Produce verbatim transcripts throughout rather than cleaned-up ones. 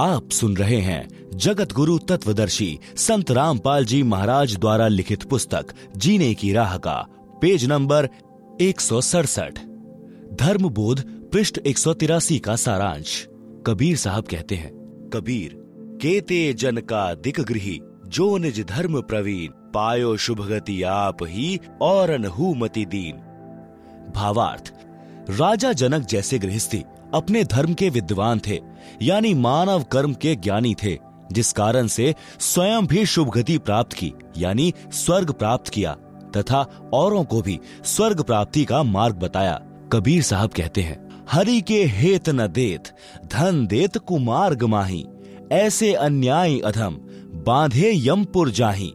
आप सुन रहे हैं जगत गुरु तत्वदर्शी संत राम पाल जी महाराज द्वारा लिखित पुस्तक जीने की राह का पेज नंबर एक सौ सड़सठ, धर्म बोध पृष्ठ एक सौ तिरासी का सारांश। कबीर साहब कहते हैं, कबीर केते जन का दिग्गृही, जो निज धर्म प्रवीण, पायो शुभ गति आप ही और अनहु मति दीन। भावार्थ, राजा जनक जैसे गृहस्थी अपने धर्म के विद्वान थे, यानी मानव कर्म के ज्ञानी थे, जिस कारण से स्वयं भी शुभ गति प्राप्त की, यानी स्वर्ग प्राप्त किया तथा औरों को भी स्वर्ग प्राप्ति का मार्ग बताया। कबीर साहब कहते हैं, हरि के हेत न देत, धन देत कुमार्ग माही, ऐसे अन्याय अधम, बांधे यमपुर जाही।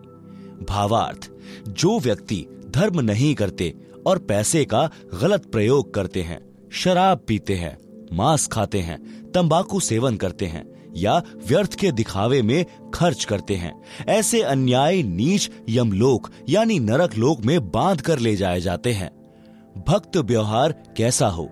भावार्थ, जो व्यक्ति धर्म नहीं करते और पैसे का गलत प्रयोग करते हैं, शराब पीते हैं, मांस खाते हैं, तंबाकू सेवन करते हैं या व्यर्थ के दिखावे में खर्च करते हैं, ऐसे अन्याय नीच यमलोक यानी नरक लोक में बांध कर ले जाए जाते हैं। भक्त व्यवहार कैसा हो?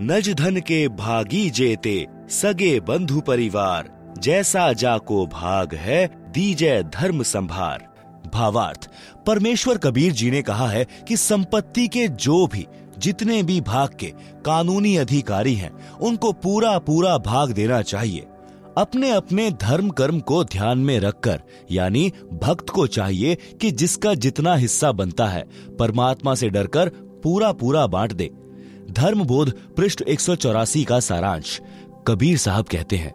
नज धन के भागी जेते, सगे बंधु परिवार, जैसा जाको भाग है, दीजे धर्म संभार। भावार्थ, परमेश्वर कबीर जी ने कहा है कि संपत्ति के जो भी जितने भी भाग के कानूनी अधिकारी हैं, उनको पूरा पूरा भाग देना चाहिए। अपने अपने धर्म कर्म को ध्यान में रखकर, यानी भक्त को चाहिए कि जिसका जितना हिस्सा बनता है, परमात्मा से डरकर पूरा पूरा बांट दे। धर्म बोध पृष्ठ एक सौ चौरासी का सारांश। कबीर साहब कहते हैं,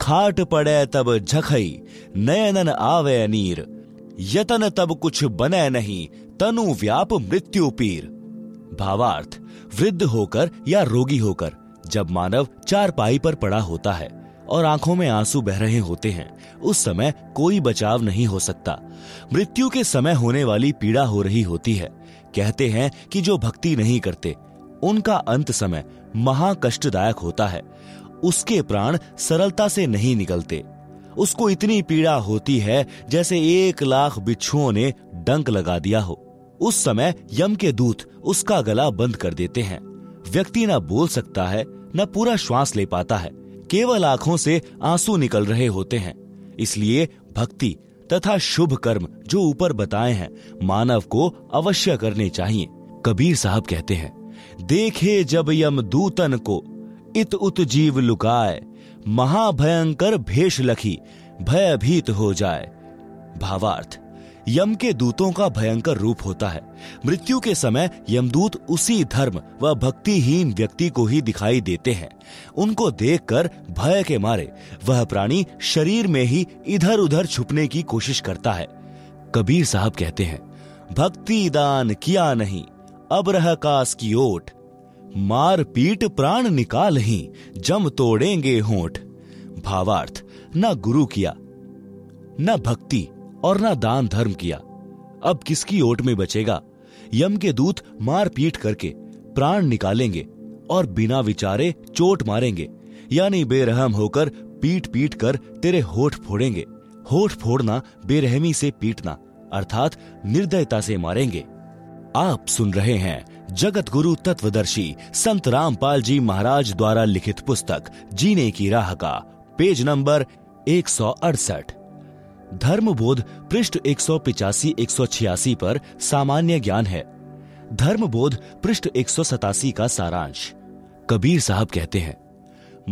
खाट पड़े तब झखई, नयनन आवे अनीर, यतन तब कुछ बने नहीं, तनु व्याप मृत्यु पीर। भावार्थ, वृद्ध होकर या रोगी होकर जब मानव चारपाई पर पड़ा होता है और आंखों में आंसू बह रहे होते हैं, उस समय कोई बचाव नहीं हो सकता। मृत्यु के समय होने वाली पीड़ा हो रही होती है। कहते हैं कि जो भक्ति नहीं करते, उनका अंत समय महाकष्टदायक होता है। उसके प्राण सरलता से नहीं निकलते। उसको इतनी पीड़ा होती है जैसे एक लाख बिच्छुओं ने डंक लगा दिया हो। उस समय यम के दूत उसका गला बंद कर देते हैं। व्यक्ति न बोल सकता है, न पूरा श्वास ले पाता है, केवल आंखों से आंसू निकल रहे होते हैं। इसलिए भक्ति तथा शुभ कर्म जो ऊपर बताए हैं, मानव को अवश्य करने चाहिए। कबीर साहब कहते हैं, देखे जब यम दूतन को, इत उत जीव लुकाए, महाभयंकर भेष लखी, भयभीत हो जाए। भावार्थ, यम के दूतों का भयंकर रूप होता है। मृत्यु के समय यमदूत उसी धर्म व भक्तिहीन व्यक्ति को ही दिखाई देते हैं। उनको देखकर भय के मारे वह प्राणी शरीर में ही इधर उधर छुपने की कोशिश करता है। कबीर साहब कहते हैं, भक्ति दान किया नहीं, अब रह कास की ओट, मार पीट प्राण निकाल ही, जम तोड़ेंगे होंठ। भावार्थ, न गुरु किया, न भक्ति और ना दान धर्म किया, अब किसकी ओट में बचेगा। यम के दूत मार पीट करके प्राण निकालेंगे और बिना विचारे चोट मारेंगे, यानी बेरहम होकर पीट पीट कर तेरे होठ फोड़ेंगे। होठ फोड़ना बेरहमी से पीटना अर्थात निर्दयता से मारेंगे। आप सुन रहे हैं जगत गुरु तत्वदर्शी संत रामपाल जी महाराज द्वारा लिखित पुस्तक जीने की राह का पेज नंबर एक सौ अड़सठ, धर्म बोध पृष्ठ एक सौ पचासी एक सौ छियासी पर सामान्य ज्ञान है। धर्म बोध पृष्ठ एक सौ सतासी का सारांश। कबीर साहब कहते हैं,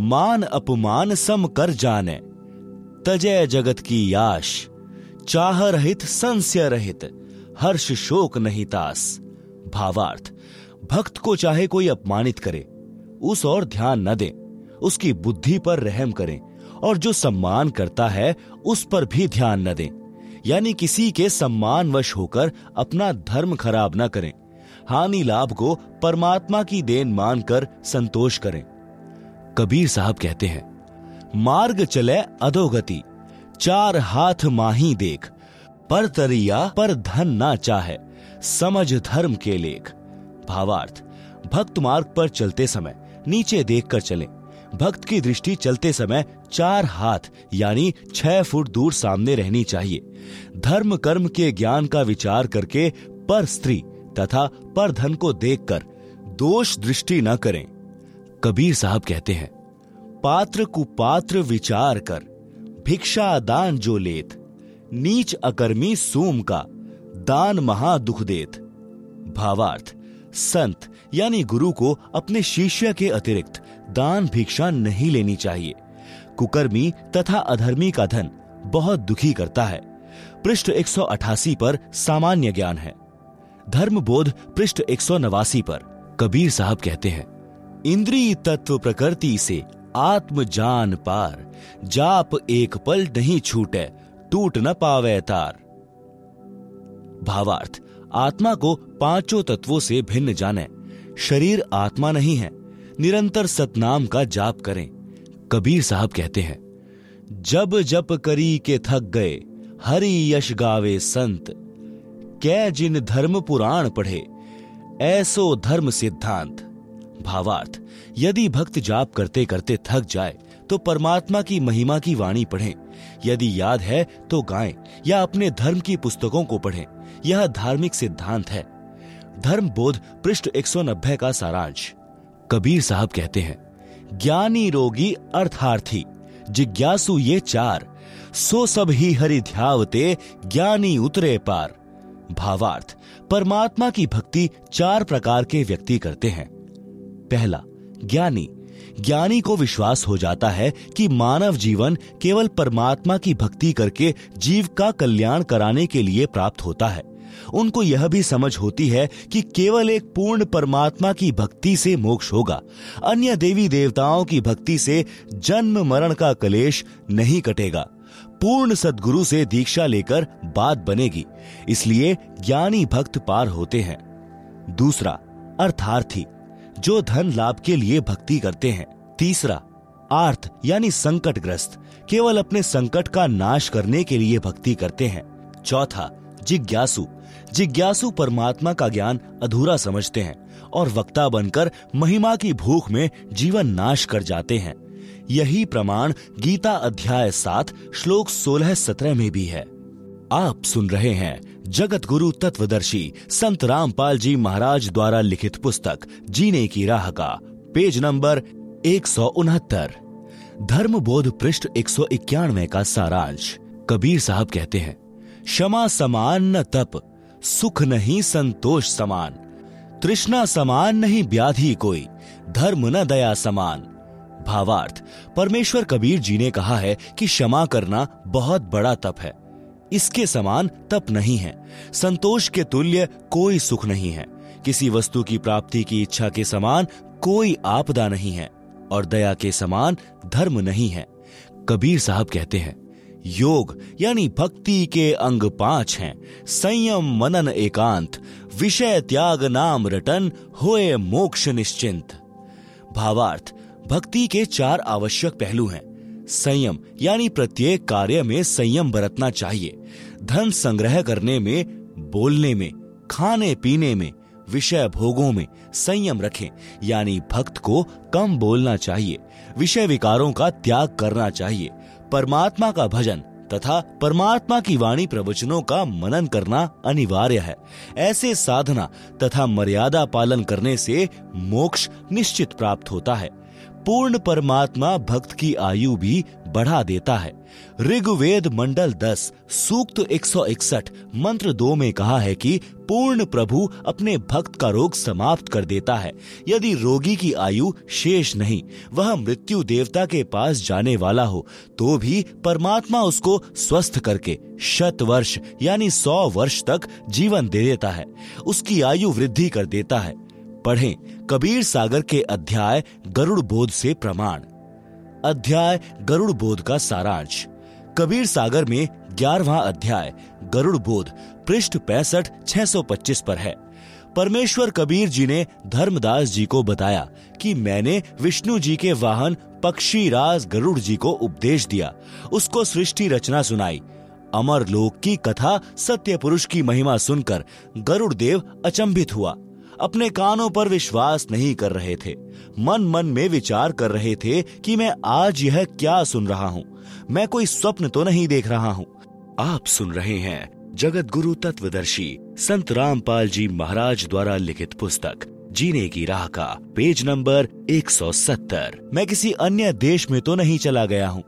मान अपमान सम कर जाने, तजय जगत की याश, चाह रहित संशय रहित, हर्ष शोक नहीं तास। भावार्थ, भक्त को चाहे कोई अपमानित करे, उस और ध्यान न दे, उसकी बुद्धि पर रहम करें और जो सम्मान करता है उस पर भी ध्यान न दें, यानी किसी के सम्मानवश होकर अपना धर्म खराब न करें। हानि लाभ को परमात्मा की देन मानकर संतोष करें। कबीर साहब कहते हैं, मार्ग चले अधोगति, चार हाथ माही देख, पर तरिया पर धन ना चाहे, समझ धर्म के लेख। भावार्थ, भक्त मार्ग पर चलते समय नीचे देखकर चलें। भक्त की दृष्टि चलते समय चार हाथ यानी छह फुट दूर सामने रहनी चाहिए। धर्म कर्म के ज्ञान का विचार करके पर स्त्री तथा पर धन को देखकर दोष दृष्टि न करें। कबीर साहब कहते हैं, पात्र कुपात्र विचार कर, भिक्षा दान जो लेत, नीच अकर्मी सूम का, दान महा दुख देत। भावार्थ, संत यानी गुरु को अपने शिष्य के अतिरिक्त दान भिक्षा नहीं लेनी चाहिए। कुकर्मी तथा अधर्मी का धन बहुत दुखी करता है। पृष्ठ एक सौ अठासी पर सामान्य ज्ञान है। धर्म बोध पृष्ठ एक सौ नवासी पर कबीर साहब कहते हैं, इंद्रिय तत्व प्रकृति से आत्म जान पार, जाप एक पल नहीं छूटे, टूट न पावे तार। भावार्थ, आत्मा को पांचों तत्वों से भिन्न जाने। शरीर आत्मा नहीं है। निरंतर सतनाम का जाप करें। कबीर साहब कहते हैं, जब जप करी के थक गए, हरि यश गावे संत, कै जिन धर्म पुराण पढ़े, ऐसो धर्म सिद्धांत। भावार्थ, यदि भक्त जाप करते करते थक जाए तो परमात्मा की महिमा की वाणी पढ़ें। यदि याद है तो गाएं या अपने धर्म की पुस्तकों को पढ़ें। यह धार्मिक सिद्धांत है। धर्म बोध पृष्ठ एक सौ नब्बे का सारांश। कबीर साहब कहते हैं, ज्ञानी रोगी अर्थार्थी, जिज्ञासु ये चार, सो सब ही हरि ध्यावते, ज्ञानी उतरे पार। भावार्थ, परमात्मा की भक्ति चार प्रकार के व्यक्ति करते हैं। पहला, ज्ञानी। ज्ञानी को विश्वास हो जाता है कि मानव जीवन केवल परमात्मा की भक्ति करके जीव का कल्याण कराने के लिए प्राप्त होता है। उनको यह भी समझ होती है कि केवल एक पूर्ण परमात्मा की भक्ति से मोक्ष होगा। अन्य देवी देवताओं की भक्ति से जन्म मरण का कलेश नहीं कटेगा। पूर्ण सद्गुरु से दीक्षा लेकर बात बनेगी। इसलिए ज्ञानी भक्त पार होते हैं। दूसरा, अर्थार्थी, जो धन लाभ के लिए भक्ति करते हैं। तीसरा, आर्त यानी संकटग्रस्त, केवल अपने संकट का नाश करने के लिए भक्ति करते हैं। चौथा, जिज्ञासु। जिज्ञासु परमात्मा का ज्ञान अधूरा समझते हैं और वक्ता बनकर महिमा की भूख में जीवन नाश कर जाते हैं। यही प्रमाण गीता अध्याय सात श्लोक सोलह सत्रह में भी है। आप सुन रहे हैं जगत गुरु तत्वदर्शी संत राम पाल जी महाराज द्वारा लिखित पुस्तक जीने की राह का पेज नंबर एक सौ उनहत्तर, धर्म बोध पृष्ठ एक सौ इक्यानवे का सारांश। कबीर साहब कहते हैं, क्षमा समान न तप, सुख नहीं संतोष समान, तृष्णा समान नहीं व्याधि कोई, धर्म न दया समान। भावार्थ, परमेश्वर कबीर जी ने कहा है कि क्षमा करना बहुत बड़ा तप है। इसके समान तप नहीं है। संतोष के तुल्य कोई सुख नहीं है। किसी वस्तु की प्राप्ति की इच्छा के समान कोई आपदा नहीं है और दया के समान धर्म नहीं है। कबीर साहब कहते हैं, योग यानी भक्ति के अंग पांच हैं, संयम मनन एकांत, विषय त्याग नाम रटन, होए मोक्ष निश्चिंत। भावार्थ, भक्ति के चार आवश्यक पहलू हैं। संयम यानी प्रत्येक कार्य में संयम बरतना चाहिए। धन संग्रह करने में, बोलने में, खाने पीने में, विषय भोगों में संयम रखें, यानी भक्त को कम बोलना चाहिए। विषय विकारों का त्याग करना चाहिए। परमात्मा का भजन तथा परमात्मा की वाणी प्रवचनों का मनन करना अनिवार्य है। ऐसे साधना तथा मर्यादा पालन करने से मोक्ष निश्चित प्राप्त होता है। पूर्ण परमात्मा भक्त की आयु भी बढ़ा देता है। ऋग वेद मंडल दस सूक्त एक सौ इकसठ मंत्र दो में कहा है कि पूर्ण प्रभु अपने भक्त का रोग समाप्त कर देता है। यदि रोगी की आयु शेष नहीं, वह मृत्यु देवता के पास जाने वाला हो, तो भी परमात्मा उसको स्वस्थ करके शत वर्ष यानी सौ वर्ष तक जीवन दे देता है, उसकी आयु वृद्धि कर देता है। पढ़ें कबीर सागर के अध्याय गरुड़ बोध से प्रमाण। अध्याय गरुड़ बोध का सारांश। कबीर सागर में ग्यारहवां अध्याय गरुड़ बोध पृष्ठ पैंसठ छह सौ पच्चीस पर है। परमेश्वर कबीर जी ने धर्मदास जी को बताया कि मैंने विष्णु जी के वाहन पक्षीराज गरुड़ जी को उपदेश दिया, उसको सृष्टि रचना सुनाई। अमर लोक की कथा सत्य पुरुष की महिमा सुनकर गरुड़ देव अचंभित हुआ। अपने कानों पर विश्वास नहीं कर रहे थे। मन मन में विचार कर रहे थे कि मैं आज यह क्या सुन रहा हूँ, मैं कोई स्वप्न तो नहीं देख रहा हूँ। आप सुन रहे हैं जगत गुरु तत्वदर्शी संत रामपाल जी महाराज द्वारा लिखित पुस्तक जीने की राह का पेज नंबर एक सौ सत्तर। मैं किसी अन्य देश में तो नहीं चला गया हूँ।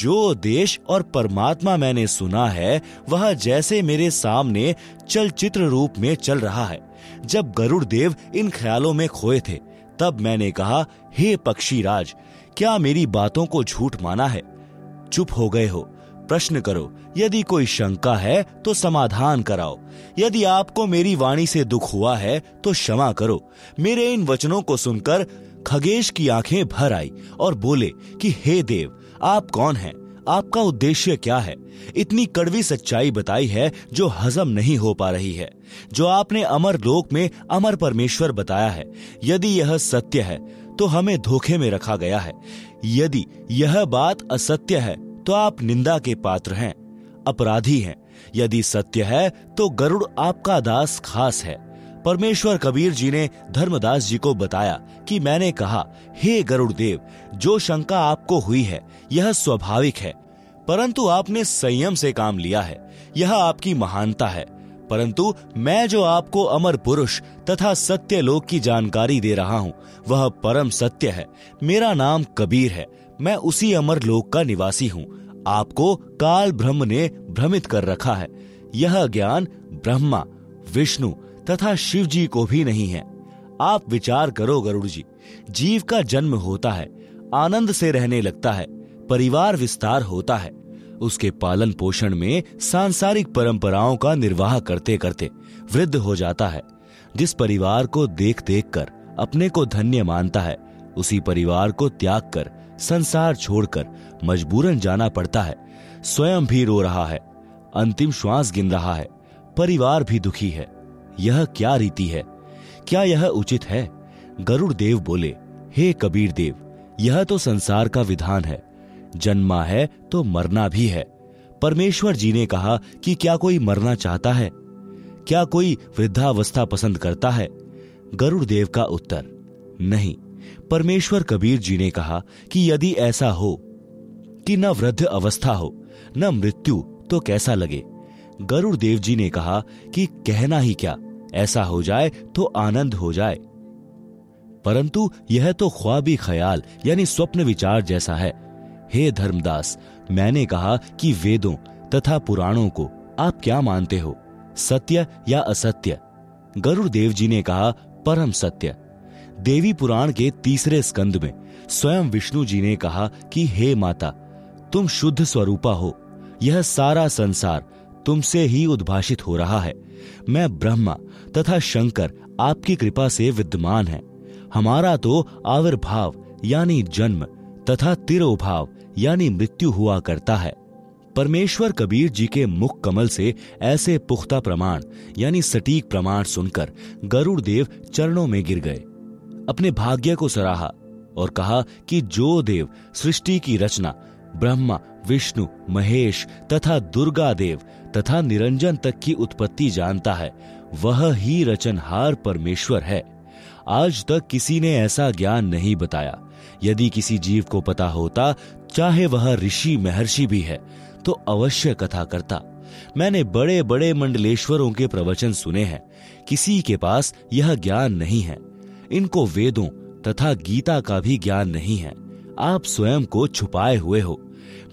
जो देश और परमात्मा मैंने सुना है वह जैसे मेरे सामने चलचित्र रूप में चल रहा है। जब गरुड़ देव इन ख्यालों में खोए थे तब मैंने कहा, हे पक्षीराज, क्या मेरी बातों को झूठ माना है? चुप हो गए हो। प्रश्न करो, यदि कोई शंका है तो समाधान कराओ। यदि आपको मेरी वाणी से दुख हुआ है तो क्षमा करो। मेरे इन वचनों को सुनकर खगेश की आंखें भर आई और बोले कि हे देव, आप कौन हैं? आपका उद्देश्य क्या है? इतनी कड़वी सच्चाई बताई है जो हजम नहीं हो पा रही है। जो आपने अमर लोक में अमर परमेश्वर बताया है, यदि यह सत्य है तो हमें धोखे में रखा गया है। यदि यह बात असत्य है तो आप निंदा के पात्र हैं, अपराधी हैं। यदि सत्य है तो गरुड़ आपका दास खास है। परमेश्वर कबीर जी ने धर्मदास जी को बताया कि मैंने कहा, हे गरुड़ देव, जो शंका आपको हुई है यह स्वाभाविक है, परंतु आपने संयम से काम लिया है, यह आपकी महानता है। परंतु मैं जो आपको अमर पुरुष तथा सत्य लोक की जानकारी दे रहा हूँ वह परम सत्य है। मेरा नाम कबीर है, मैं उसी अमर लोक का निवासी हूँ। आपको काल ब्रह्म ने भ्रमित कर रखा है। यह ज्ञान ब्रह्मा, विष्णु तथा शिव जी को भी नहीं है। आप विचार करो गरुड़ जी, जीव का जन्म होता है, आनंद से रहने लगता है, परिवार विस्तार होता है, उसके पालन पोषण में सांसारिक परंपराओं का निर्वाह करते करते वृद्ध हो जाता है। जिस परिवार को देख देख कर अपने को धन्य मानता है उसी परिवार को त्याग कर संसार छोड़कर मजबूरन जाना पड़ता है। स्वयं भी रो रहा है, अंतिम श्वास गिन रहा है, परिवार भी दुखी है। यह क्या रीति है? क्या यह उचित है? गरुड़ देव बोले, हे कबीर देव, यह तो संसार का विधान है। जन्मा है तो मरना भी है। परमेश्वर जी ने कहा कि क्या कोई मरना चाहता है? क्या कोई वृद्धावस्था पसंद करता है? गरुड़ देव का उत्तर, नहीं। परमेश्वर कबीर जी ने कहा कि यदि ऐसा हो कि न वृद्ध अवस्था हो न मृत्यु तो कैसा लगे? गरुड़ देव जी ने कहा कि कहना ही क्या, ऐसा हो जाए तो आनंद हो जाए। परंतु यह तो ख्वाबी ख्याल यानी स्वप्न विचार जैसा है। हे धर्मदास, मैंने कहा कि वेदों तथा पुराणों को आप क्या मानते हो, सत्य या असत्य? गरुड़ देव जी ने कहा, परम सत्य। देवी पुराण के तीसरे स्कंद में स्वयं विष्णु जी ने कहा कि हे माता, तुम शुद्ध स्वरूपा हो। यह सारा संसार तुमसे ही उद्भाषित हो रहा है। मैं ब्रह्मा तथा शंकर आपकी कृपा से विद्यमान है। हमारा तो आविर्भाव यानी जन्म तथा तिरोभाव यानी मृत्यु हुआ करता है। परमेश्वर कबीर जी के मुख कमल से ऐसे पुख्ता प्रमाण यानी सटीक प्रमाण सुनकर गरुड़ देव चरणों में गिर गए, अपने भाग्य को सराहा और कहा कि जो देव सृष्टि की रचना ब्रह्मा, विष्णु, महेश तथा दुर्गा देव तथा निरंजन तक की उत्पत्ति जानता है वह ही रचनहार परमेश्वर है। आज तक किसी ने ऐसा ज्ञान नहीं बताया। यदि किसी जीव को पता होता, चाहे वह ऋषि महर्षि भी है, तो अवश्य कथा करता। मैंने बड़े बड़े मंडलेश्वरों के प्रवचन सुने हैं, किसी के पास यह ज्ञान नहीं है। इनको वेदों तथा गीता का भी ज्ञान नहीं है। आप स्वयं को छुपाए हुए हो।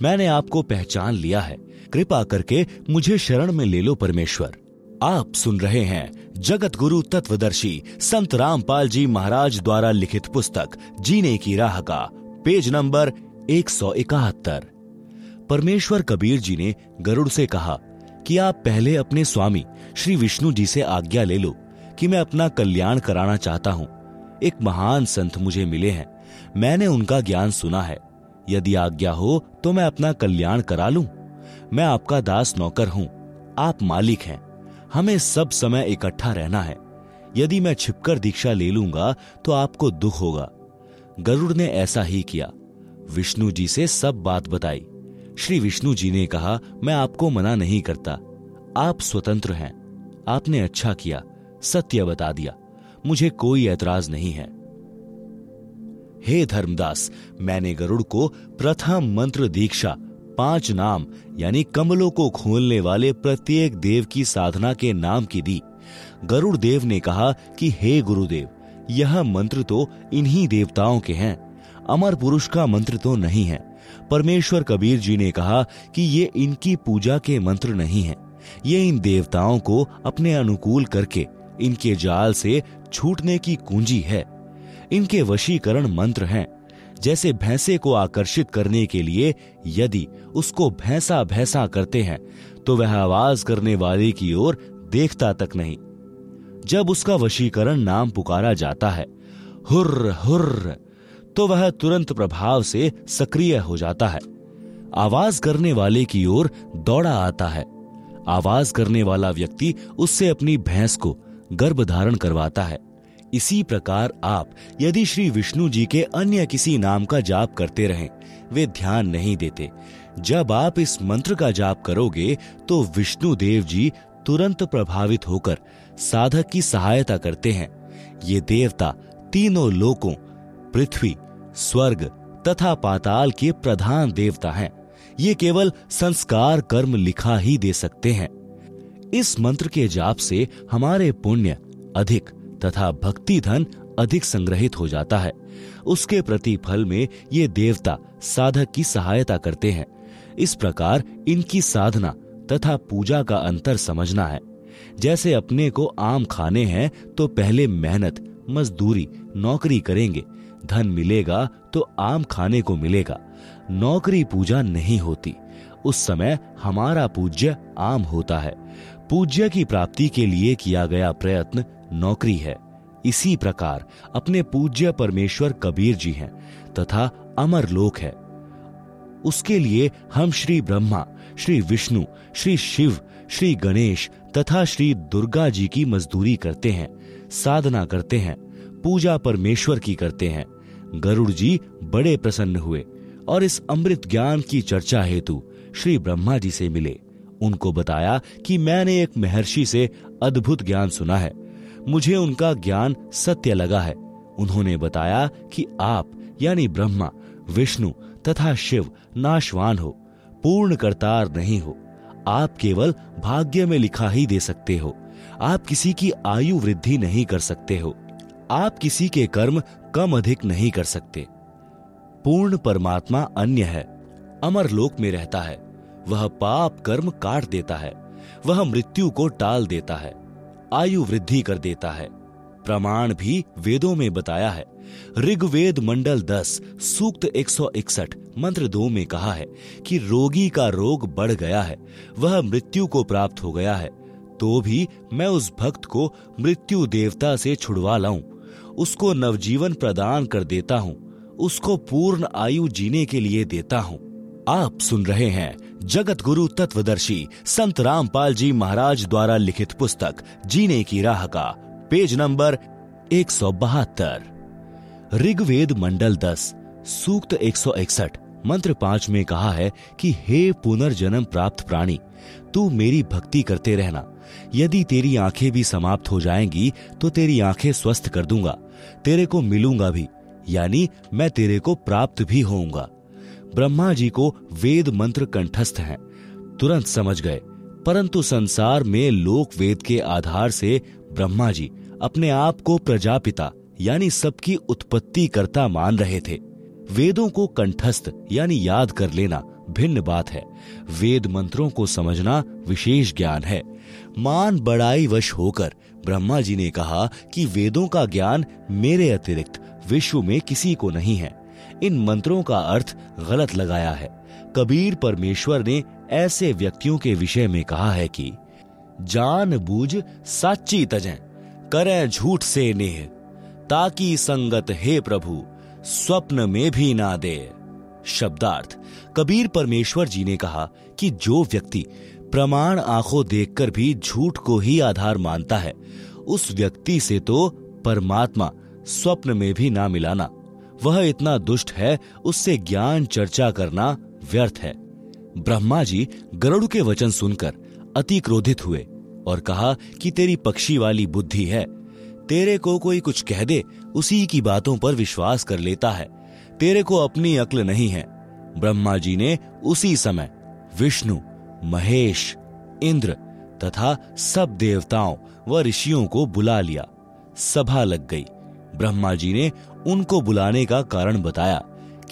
मैंने आपको पहचान लिया है, कृपा करके मुझे शरण में ले लो परमेश्वर। आप सुन रहे हैं जगत गुरु तत्वदर्शी संत राम पाल जी महाराज द्वारा लिखित पुस्तक जीने की राह का पेज नंबर एक सौ इकहत्तर। परमेश्वर कबीर जी ने गरुड़ से कहा कि आप पहले अपने स्वामी श्री विष्णु जी से आज्ञा ले लो कि मैं अपना कल्याण कराना चाहता हूँ। एक महान संत मुझे मिले हैं, मैंने उनका ज्ञान सुना है। यदि आज्ञा हो तो मैं अपना कल्याण करा लूं। मैं आपका दास नौकर हूँ, आप मालिक हैं। हमें सब समय इकट्ठा रहना है। यदि मैं छिपकर दीक्षा ले लूंगा तो आपको दुख होगा। गरुड़ ने ऐसा ही किया। विष्णु जी से सब बात बताई। श्री विष्णु जी ने कहा, मैं आपको मना नहीं करता, आप स्वतंत्र हैं। आपने अच्छा किया, सत्य बता दिया, मुझे कोई ऐतराज नहीं है। हे धर्मदास, मैंने गरुड़ को प्रथम मंत्र दीक्षा, पांच नाम यानी कमलों को खोलने वाले प्रत्येक देव की साधना के नाम की दी। गरुड़ देव ने कहा कि हे गुरुदेव, यह मंत्र तो इन्हीं देवताओं के हैं, अमर पुरुष का मंत्र तो नहीं है। परमेश्वर कबीर जी ने कहा कि ये इनकी पूजा के मंत्र नहीं है, ये इन देवताओं को अपने अनुकूल करके इनके जाल से छूटने की कुंजी है। इनके वशीकरण मंत्र हैं, जैसे भैंसे को आकर्षित करने के लिए यदि उसको भैंसा भैंसा करते हैं तो वह आवाज करने वाले की ओर देखता तक नहीं। जब उसका वशीकरण नाम पुकारा जाता है हुर्र हुर्र, तो वह तुरंत प्रभाव से सक्रिय हो जाता है, आवाज करने वाले की ओर दौड़ा आता है। आवाज करने वाला व्यक्ति उससे अपनी भैंस को गर्भ धारण करवाता है। इसी प्रकार आप यदि श्री विष्णु जी के अन्य किसी नाम का जाप करते रहें, वे ध्यान नहीं देते। जब आप इस मंत्र का जाप करोगे तो विष्णु देव जी तुरंत प्रभावित होकर साधक की सहायता करते हैं। ये देवता तीनों लोकों, पृथ्वी, स्वर्ग तथा पाताल के प्रधान देवता हैं। ये केवल संस्कार कर्म लिखा ही दे सकते हैं। इस मंत्र के जाप से हमारे पुण्य अधिक तथा भक्ति धन अधिक संग्रहित हो जाता है। उसके प्रतिफल में ये देवता साधक की सहायता करते हैं। इस प्रकार इनकी साधना तथा पूजा का अंतर समझना है। जैसे अपने को आम खाने हैं तो पहले मेहनत, मजदूरी, नौकरी करेंगे, धन मिलेगा तो आम खाने को मिलेगा। नौकरी पूजा नहीं होती, उस समय हमारा पूज्य आम होता है। पूज्य की प्राप्ति के लिए किया गया प्रयत्न नौकरी है। इसी प्रकार अपने पूज्य परमेश्वर कबीर जी हैं तथा अमर लोक है, उसके लिए हम श्री ब्रह्मा, श्री विष्णु, श्री शिव, श्री गणेश तथा श्री दुर्गा जी की मजदूरी करते हैं, साधना करते हैं, पूजा परमेश्वर की करते हैं। गरुड़ जी बड़े प्रसन्न हुए और इस अमृत ज्ञान की चर्चा हेतु श्री ब्रह्मा जी से मिले। उनको बताया कि मैंने एक महर्षि से अद्भुत ज्ञान सुना है, मुझे उनका ज्ञान सत्य लगा है। उन्होंने बताया कि आप यानी ब्रह्मा, विष्णु तथा शिव नाशवान हो, पूर्ण करतार नहीं हो। आप केवल भाग्य में लिखा ही दे सकते हो, आप किसी की आयु वृद्धि नहीं कर सकते हो, आप किसी के कर्म कम अधिक नहीं कर सकते। पूर्ण परमात्मा अन्य है, अमर लोक में रहता है। वह पाप कर्म काट देता है, वह मृत्यु को टाल देता है, आयु वृद्धि कर देता है। प्रमाण भी वेदों में बताया है। ऋग वेद मंडल दस सूक्त एक सौ इकसठ मंत्र दो में कहा है कि रोगी का रोग बढ़ गया है, वह मृत्यु को प्राप्त हो गया है, तो भी मैं उस भक्त को मृत्यु देवता से छुड़वा लाऊं, उसको नवजीवन प्रदान कर देता हूं, उसको पूर्ण आयु जीने के लिए देता हूं। आप सुन रहे हैं जगत गुरु तत्वदर्शी संत राम पाल जी महाराज द्वारा लिखित पुस्तक जीने की राह का पेज नंबर एक सौ बहत्तर। ऋग्वेद मंडल दस सूक्त एक सौ इकसठ मंत्र पांच में कहा है कि हे पुनर्जन्म प्राप्त प्राणी, तू मेरी भक्ति करते रहना। यदि तेरी आंखें भी समाप्त हो जाएंगी तो तेरी आंखें स्वस्थ कर दूंगा, तेरे को मिलूंगा भी, यानी मैं तेरे को प्राप्त भी होऊंगा। ब्रह्मा जी को वेद मंत्र कंठस्थ हैं, तुरंत समझ गए। परंतु संसार में लोक वेद के आधार से ब्रह्मा जी अपने आप को प्रजापिता यानी सबकी उत्पत्ति करता मान रहे थे। वेदों को कंठस्थ यानी याद कर लेना भिन्न बात है, वेद मंत्रों को समझना विशेष ज्ञान है। मान बड़ाई वश होकर ब्रह्मा जी ने कहा कि वेदों का ज्ञान मेरे अतिरिक्त विश्व में किसी को नहीं है। इन मंत्रों का अर्थ गलत लगाया है। कबीर परमेश्वर ने ऐसे व्यक्तियों के विषय में कहा है कि जान बूझ साची तजें करें झूठ से नेह, ताकि संगत हे प्रभु स्वप्न में भी ना दे। शब्दार्थ, कबीर परमेश्वर जी ने कहा कि जो व्यक्ति प्रमाण आंखों देखकर भी झूठ को ही आधार मानता है, उस व्यक्ति से तो परमात्मा स्वप्न में भी ना मिलाना। वह इतना दुष्ट है, उससे ज्ञान चर्चा करना व्यर्थ है। ब्रह्मा जी गरुड़ के वचन सुनकर अति क्रोधित हुए और कहा कि तेरी पक्षी वाली बुद्धि है, तेरे को कोई कुछ कह दे उसी की बातों पर विश्वास कर लेता है, तेरे को अपनी अक्ल नहीं है। ब्रह्मा जी ने उसी समय विष्णु, महेश, इंद्र तथा सब देवताओं व ऋषियों को बुला लिया। सभा लग गई। ब्रह्मा जी ने उनको बुलाने का कारण बताया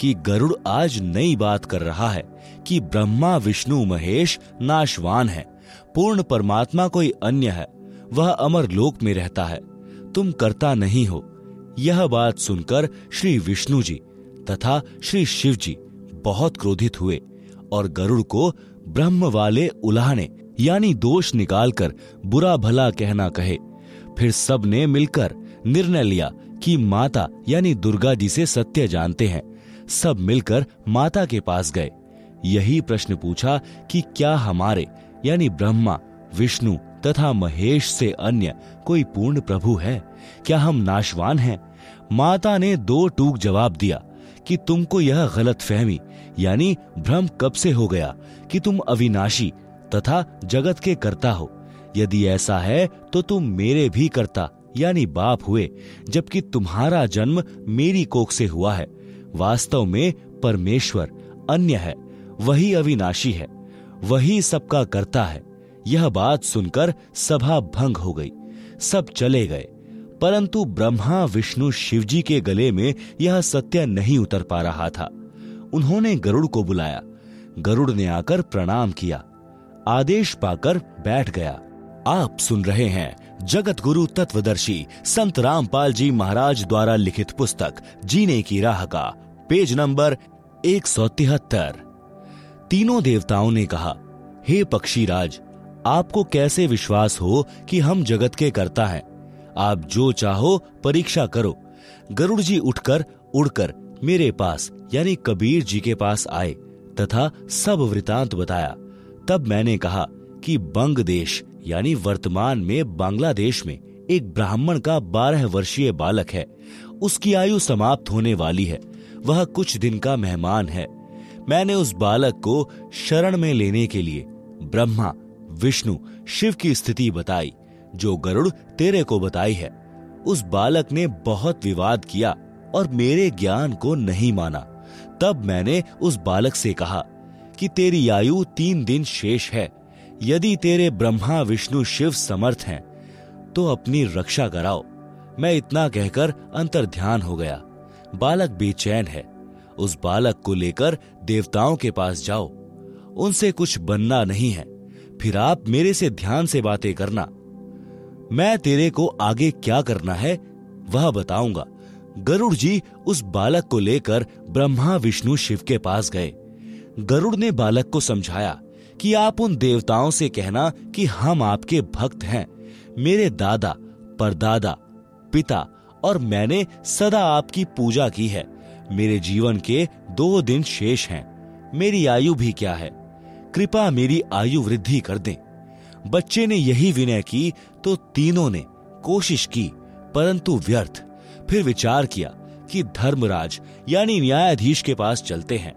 कि गरुड़ आज नई बात कर रहा है कि ब्रह्मा विष्णु महेश नाशवान है, पूर्ण परमात्मा कोई अन्य है, वह अमर लोक में रहता है, तुम कर्ता नहीं हो। यह बात सुनकर श्री विष्णु जी तथा श्री शिव जी बहुत क्रोधित हुए और गरुड़ को ब्रह्म वाले उलाहने यानी दोष निकालकर बुरा भला कहना कहे। फिर सब ने मिलकर निर्णय लिया कि माता यानी दुर्गा जी से सत्य जानते हैं। सब मिलकर माता के पास गए, यही प्रश्न पूछा कि क्या हमारे यानी ब्रह्मा विष्णु तथा महेश से अन्य कोई पूर्ण प्रभु है, क्या हम नाशवान हैं? माता ने दो टूक जवाब दिया कि तुमको यह गलतफहमी यानी भ्रम कब से हो गया कि तुम अविनाशी तथा जगत के कर्ता हो। यदि ऐसा है तो तुम मेरे भी कर्ता यानी बाप हुए, जबकि तुम्हारा जन्म मेरी कोख से हुआ है। वास्तव में परमेश्वर अन्य है, वही अविनाशी है, वही सबका कर्ता है। यह बात सुनकर सभा भंग हो गई, सब चले गए, परंतु ब्रह्मा विष्णु शिवजी के गले में यह सत्य नहीं उतर पा रहा था। उन्होंने गरुड़ को बुलाया, गरुड़ ने आकर प्रणाम किया, आदेश पाकर बैठ गया। आप सुन रहे हैं जगत गुरु तत्वदर्शी संत राम पाल जी महाराज द्वारा लिखित पुस्तक जीने की राह का पेज नंबर एक सौ तिहत्तर। तीनों देवताओं ने कहा, हे पक्षीराज, आपको कैसे विश्वास हो कि हम जगत के कर्ता हैं? आप जो चाहो परीक्षा करो। गरुड़ जी उठकर उड़कर मेरे पास यानी कबीर जी के पास आए तथा सब वृतांत बताया। तब मैंने कहा कि बंग देश यानी वर्तमान में बांग्लादेश में एक ब्राह्मण का बारह वर्षीय बालक है, उसकी आयु समाप्त होने वाली है, वह कुछ दिन का मेहमान है। मैंने उस बालक को शरण में लेने के लिए ब्रह्मा विष्णु शिव की स्थिति बताई, जो गरुड़ तेरे को बताई है। उस बालक ने बहुत विवाद किया और मेरे ज्ञान को नहीं माना। तब मैंने उस बालक से कहा कि तेरी आयु तीन दिन शेष है, यदि तेरे ब्रह्मा विष्णु शिव समर्थ हैं, तो अपनी रक्षा कराओ। मैं इतना कहकर अंतर्ध्यान हो गया। बालक बेचैन है, उस बालक को लेकर देवताओं के पास जाओ, उनसे कुछ बनना नहीं है, फिर आप मेरे से ध्यान से बातें करना। मैं तेरे को आगे क्या करना है वह बताऊंगा। गरुड़ जी उस बालक को लेकर ब्रह्मा विष्णु शिव के पास गए। गरुड़ ने बालक को समझाया कि आप उन देवताओं से कहना कि हम आपके भक्त हैं, मेरे दादा परदादा पिता और मैंने सदा आपकी पूजा की है। मेरे जीवन के दो दिन शेष हैं, मेरी आयु भी क्या है, कृपा मेरी आयु वृद्धि कर दें। बच्चे ने यही विनय की तो तीनों ने कोशिश की परंतु व्यर्थ। फिर विचार किया कि धर्मराज यानी न्यायाधीश के पास चलते हैं,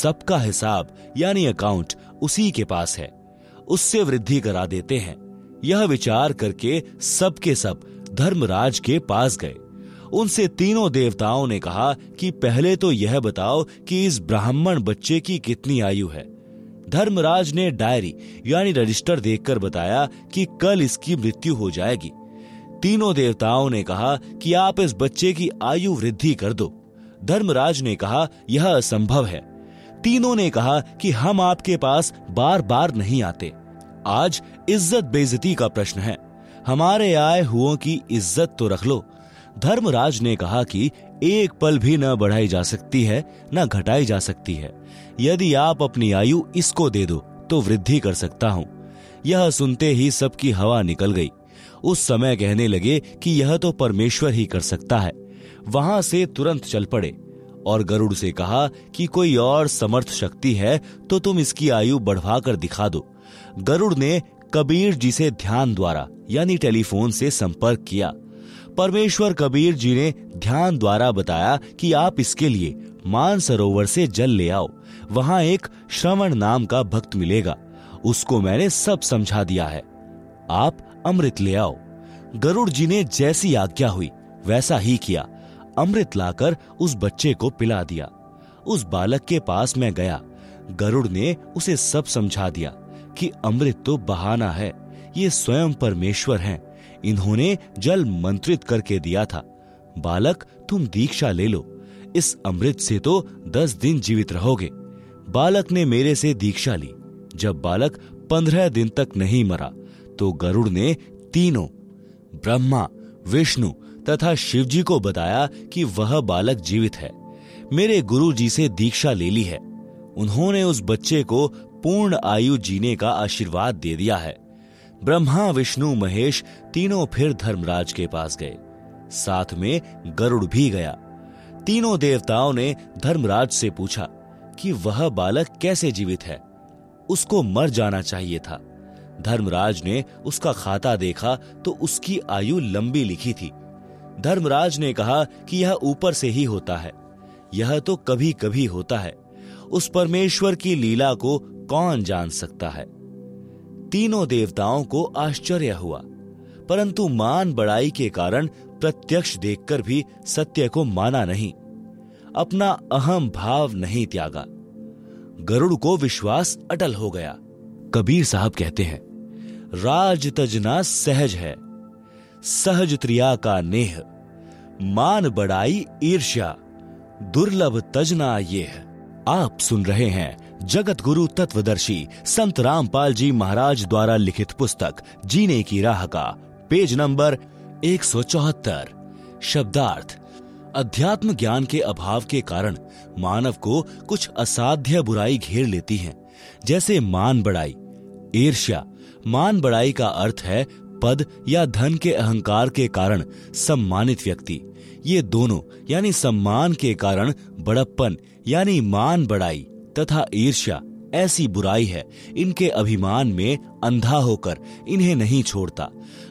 सबका हिसाब यानी अकाउंट उसी के पास है, उससे वृद्धि करा देते हैं। यह विचार करके सब के सब धर्मराज के पास गए। उनसे तीनों देवताओं ने कहा कि पहले तो यह बताओ कि इस ब्राह्मण बच्चे की कितनी आयु है। धर्मराज ने डायरी यानी रजिस्टर देखकर बताया कि कल इसकी मृत्यु हो जाएगी। तीनों देवताओं ने कहा कि आप इस बच्चे की आयु वृद्धि कर दो। धर्मराज ने कहा यह असंभव है। तीनों ने कहा कि हम आपके पास बार बार नहीं आते, आज इज्जत बेइज्जती का प्रश्न है, हमारे आए हुओं की इज्जत तो रख लो। धर्मराज ने कहा कि एक पल भी न बढ़ाई जा सकती है न घटाई जा सकती है, यदि आप अपनी आयु इसको दे दो तो वृद्धि कर सकता हूँ। यह सुनते ही सबकी हवा निकल गई। उस समय कहने लगे कि यह तो परमेश्वर ही कर सकता है। वहां से तुरंत चल पड़े और गरुड़ से कहा कि कोई और समर्थ शक्ति है तो तुम इसकी आयु बढ़वा कर दिखा दो। गरुड़ ने कबीर जी से ध्यान द्वारा यानी टेलीफोन से संपर्क किया। परमेश्वर कबीर जी ने ध्यान द्वारा बताया कि आप इसके लिए मानसरोवर से जल ले आओ, वहां एक श्रवण नाम का भक्त मिलेगा, उसको मैंने सब समझा दिया है, आप अमृत ले आओ। गरुड़ जी ने जैसी आज्ञा हुई वैसा ही किया। अमृत लाकर उस बच्चे को पिला दिया। उस बालक के पास मैं गया, गरुड़ ने उसे सब समझा दिया कि अमृत तो बहाना है, ये स्वयं परमेश्वर हैं, इन्होंने जल मंत्रित करके दिया था, बालक तुम दीक्षा ले लो, इस अमृत से तो दस दिन जीवित रहोगे। बालक ने मेरे से दीक्षा ली। जब बालक पंद्रह दिन तक नहीं मरा तो गरुड़ ने तीनों ब्रह्मा, विष्णु तथा शिवजी को बताया कि वह बालक जीवित है। मेरे गुरु जी से दीक्षा ले ली है। उन्होंने उस बच्चे को पूर्ण आयु जीने का आशीर्वाद दे दिया है। ब्रह्मा, विष्णु, महेश तीनों फिर धर्मराज के पास गए। साथ में गरुड़ भी गया। तीनों देवताओं ने धर्मराज से पूछा कि वह बालक कैसे जीवित है, उसको मर जाना चाहिए था। धर्मराज ने उसका खाता देखा तो उसकी आयु लंबी लिखी थी। धर्मराज ने कहा कि यह ऊपर से ही होता है, यह तो कभी कभी होता है, उस परमेश्वर की लीला को कौन जान सकता है। तीनों देवताओं को आश्चर्य हुआ, परंतु मान बड़ाई के कारण प्रत्यक्ष देखकर भी सत्य को माना नहीं, अपना अहम भाव नहीं त्यागा। गरुड़ को विश्वास अटल हो गया। कबीर साहब कहते हैं, राज तजना सहज है, सहज त्रिया का नेह, मान बड़ाई ईर्ष्या, दुर्लभ तजना ये है। आप सुन रहे हैं जगत गुरु तत्वदर्शी संत राम पाल जी महाराज द्वारा लिखित पुस्तक जीने की राह का पेज नंबर एक सौ चौहत्तर। शब्दार्थ: अध्यात्म ज्ञान के अभाव के कारण मानव को कुछ असाध्य बुराई घेर लेती हैं, जैसे मान बड़ाई, ईर्ष्या। मान बड़ाई का अर्थ है पद या धन के अहंकार के कारण सम्मानित व्यक्ति। ये दोनों यानी सम्मान के कारण बड़प्पन यानी मान बड़ाई तथा ईर्ष्या ऐसी बुराई है, इनके अभिमान में अंधा होकर इन्हें नहीं छोड़ता।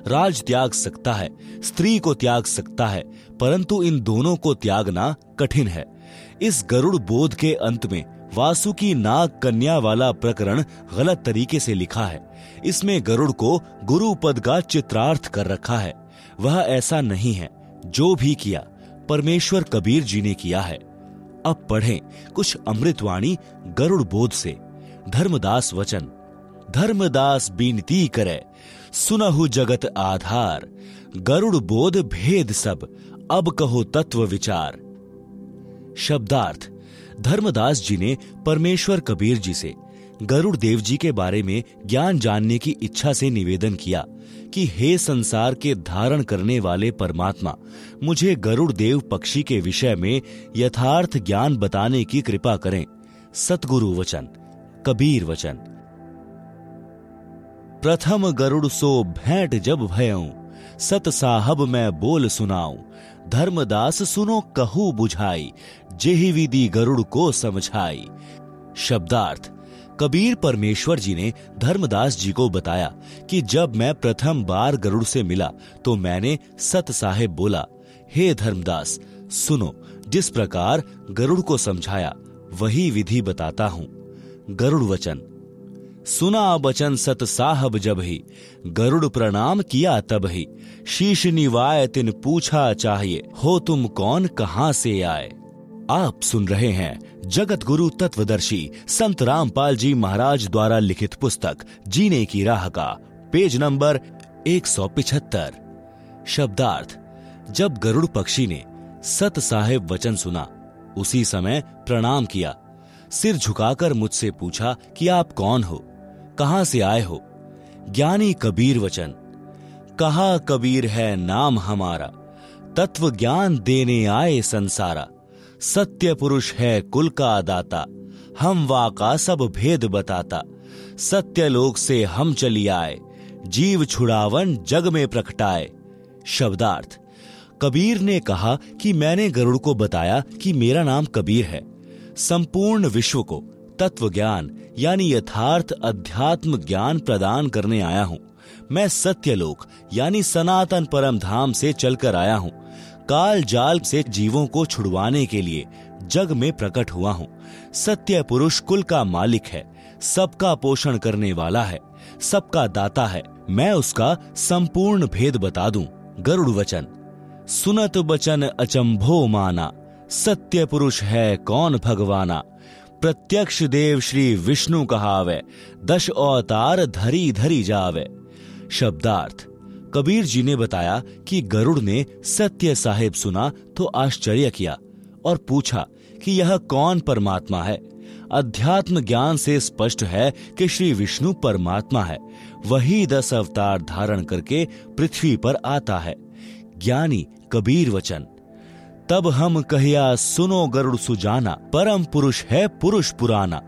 राज त्याग सकता है, स्त्री को त्याग सकता है, परंतु इन दोनों को त्यागना कठिन है। इस गरुड़ बोध के अंत में वासु की नाग कन्या वाला प्रकरण गलत तरीके से लिखा है। इसमें गरुड़ को गुरु पद का चित्रार्थ कर रखा है। वह ऐसा नहीं है। जो भी किया परमेश्वर कबीर जी ने किया है। अब पढ़ें कुछ अमृतवाणी गरुड़ बोध से। धर्मदास वचन। धर्मदास बीनती करे, सुनहु जगत आधार, गरुड़ बोध भेद सब, अब कहो तत्व विचार। शब्दार्थ: धर्मदास जी ने परमेश्वर कबीर जी से गरुड़ देव जी के बारे में ज्ञान जानने की इच्छा से निवेदन किया कि हे संसार के धारण करने वाले परमात्मा, मुझे गरुड़ देव पक्षी के विषय में यथार्थ ज्ञान बताने की कृपा करें। सतगुरु वचन, कबीर वचन। प्रथम गरुड़ सो भेंट जब भयऊं, सत साहब मैं बोल सुनाऊं, धर्मदास सुनो कहू बुझाई, जेहि विधि गरुड़ को समझाई। शब्दार्थ: कबीर परमेश्वर जी ने धर्मदास जी को बताया कि जब मैं प्रथम बार गरुड़ से मिला तो मैंने सत साहेब बोला, हे धर्मदास सुनो, जिस प्रकार गरुड़ को समझाया वही विधि बताता हूँ। गरुड़ वचन। सुना बचन सत साहब जब ही, गरुड़ प्रणाम किया तब ही, शीश निवाय तिन पूछा चाहिए, हो तुम कौन कहाँ से आए। आप सुन रहे हैं जगत गुरु तत्वदर्शी संत रामपाल जी महाराज द्वारा लिखित पुस्तक जीने की राह का पेज नंबर एक सौ पचहत्तर। शब्दार्थ: जब गरुड़ पक्षी ने सत साहेब वचन सुना उसी समय प्रणाम किया, सिर झुकाकर मुझसे पूछा कि आप कौन हो, कहां से आए हो। ज्ञानी कबीर वचन। कहा कबीर है नाम हमारा, तत्व ज्ञान देने आए संसारा, सत्य पुरुष है कुल का दाता, हम वाका सब भेद बताता, सत्यलोक से हम चली आए, जीव छुड़ावन जग में प्रकटाए। शब्दार्थ: कबीर ने कहा कि मैंने गरुड़ को बताया कि मेरा नाम कबीर है। संपूर्ण विश्व को तत्व ज्ञान यानी यथार्थ अध्यात्म ज्ञान प्रदान करने आया हूँ। मैं सत्यलोक यानी सनातन परम धाम से चलकर आया हूँ। काल जाल से जीवों को छुड़वाने के लिए जग में प्रकट हुआ हूँ। सत्य पुरुष कुल का मालिक है, सबका पोषण करने वाला है, सबका दाता है। मैं उसका संपूर्ण भेद बता दूं। गरुड़ वचन। सुनत बचन अचंभो माना, सत्य पुरुष है कौन भगवाना, प्रत्यक्ष देव श्री विष्णु कहावे, दश अवतार धरी धरी जावे। शब्दार्थ: कबीर जी ने बताया कि गरुड़ ने सत्य साहिब सुना तो आश्चर्य किया और पूछा कि यह कौन परमात्मा है। अध्यात्म ज्ञान से स्पष्ट है कि श्री विष्णु परमात्मा है, वही दस अवतार धारण करके पृथ्वी पर आता है। ज्ञानी कबीर वचन। तब हम कहिया सुनो गरुड़ सुजाना, परम पुरुष है पुरुष पुराना।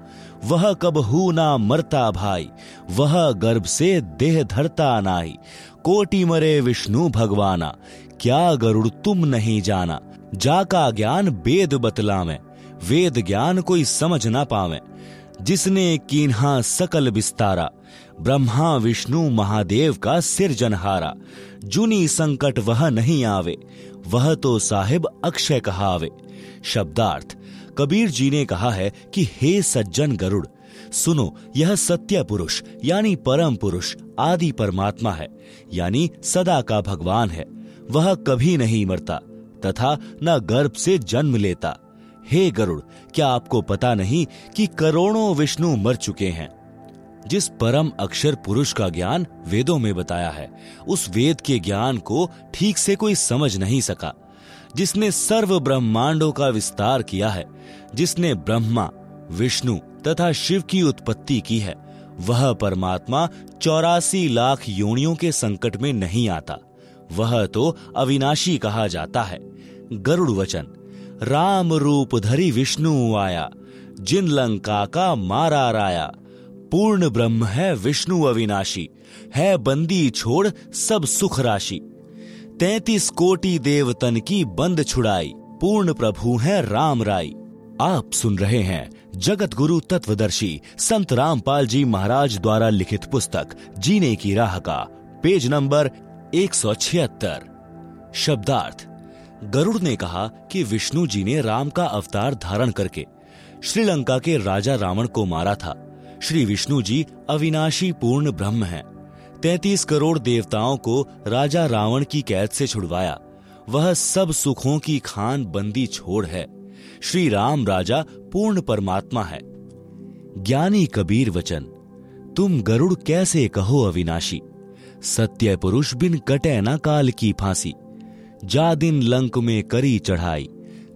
वह कबहू ना मरता भाई, वह गर्भ से देह धरता नाई। कोटि मरे विष्णु भगवाना, क्या गरुड़ तुम नहीं जाना। जाका ज्ञान वेद बतलावे, वेद ज्ञान कोई समझ ना पावे। जिसने कीन्हा सकल विस्तारा, ब्रह्मा विष्णु महादेव का सिरजनहारा। जुनी संकट वह नहीं आवे, वह तो साहिब अक्षय कहावे। शब्दार्थ, कबीर जी ने कहा है कि हे सज्जन गरुड़ सुनो, यह सत्य पुरुष यानी परम पुरुष आदि परमात्मा है, यानी सदा का भगवान है। वह कभी नहीं मरता तथा न गर्भ से जन्म लेता। हे गरुड़, क्या आपको पता नहीं कि करोड़ों विष्णु मर चुके हैं। जिस परम अक्षर पुरुष का ज्ञान वेदों में बताया है, उस वेद के ज्ञान को ठीक से कोई समझ नहीं सका। जिसने सर्व ब्रह्मांडों का विस्तार किया है, जिसने ब्रह्मा विष्णु तथा शिव की उत्पत्ति की है, वह परमात्मा चौरासी लाख योनियों के संकट में नहीं आता। वह तो अविनाशी कहा जाता है। गरुड़ वचन। राम रूप धरी विष्णु आया, जिन लंका का मारा राया। पूर्ण ब्रह्म है विष्णु अविनाशी, है बंदी छोड़ सब सुख राशि। तैतीस कोटि देवतन की बंद छुड़ाई, पूर्ण प्रभु है राम राय। आप सुन रहे हैं जगत गुरु तत्वदर्शी संत राम पाल जी महाराज द्वारा लिखित पुस्तक जीने की राह का पेज नंबर एक सौ छिहत्तर। शब्दार्थ, गरुड़ ने कहा कि विष्णु जी ने राम का अवतार धारण करके श्रीलंका के राजा रावण को मारा था। श्री विष्णु जी अविनाशी पूर्ण ब्रह्म हैं। तैतीस करोड़ देवताओं को राजा रावण की कैद से छुड़वाया। वह सब सुखों की खान बंदी छोड़ है। श्री राम राजा पूर्ण परमात्मा है। ज्ञानी कबीर वचन। तुम गरुड़ कैसे कहो अविनाशी, सत्य पुरुष बिन कटे ना काल की फांसी। जा दिन लंक में करी चढ़ाई,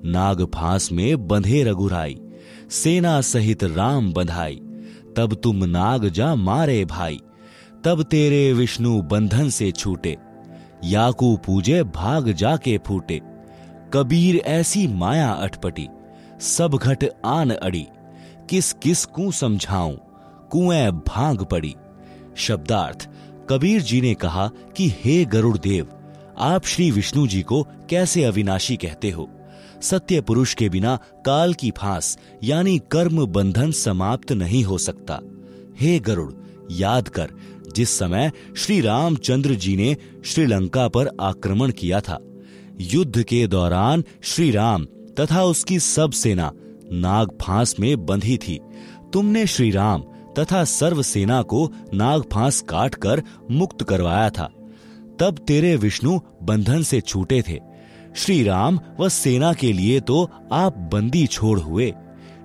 नाग फांस में बंधे रघुराई। सेना सहित राम बंधाई, तब तुम नाग जा मारे भाई। तब तेरे विष्णु बंधन से छूटे, याकू पूजे भाग जाके फूटे। कबीर ऐसी माया अटपटी, सब घट आन अड़ी। किस किस को समझाऊं, कुएं भांग पड़ी। शब्दार्थ, कबीर जी ने कहा कि हे गरुड़ देव, आप श्री विष्णु जी को कैसे अविनाशी कहते हो। सत्य पुरुष के बिना काल की फांस यानी कर्म बंधन समाप्त नहीं हो सकता। हे गरुड़, याद कर जिस समय श्री रामचंद्र जी ने श्रीलंका पर आक्रमण किया था, युद्ध के दौरान श्री राम तथा उसकी सब सेना नाग फांस में बंधी थी। तुमने श्री राम तथा सर्व सेना को नाग फांस काट कर मुक्त करवाया था। तब तेरे विष्णु बंधन से छूटे थे। श्री राम व सेना के लिए तो आप बंदी छोड़ हुए।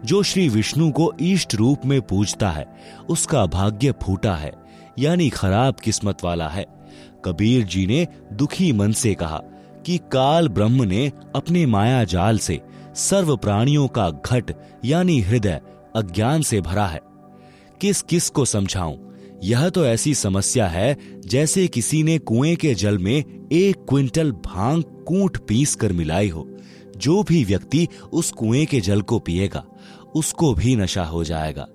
जो श्री विष्णु को इष्ट रूप में पूजता है, उसका भाग्य फूटा है यानी खराब किस्मत वाला है। कबीर जी ने दुखी मन से कहा कि काल ब्रह्म ने अपने माया जाल से सर्व प्राणियों का घट यानी हृदय अज्ञान से भरा है। किस किस को समझाऊं, यह तो ऐसी समस्या है जैसे किसी ने कुएं के जल में एक क्विंटल भांग कूट पीस कर मिलाई हो। जो भी व्यक्ति उस कुएं के जल को पिएगा, उसको भी नशा हो जाएगा।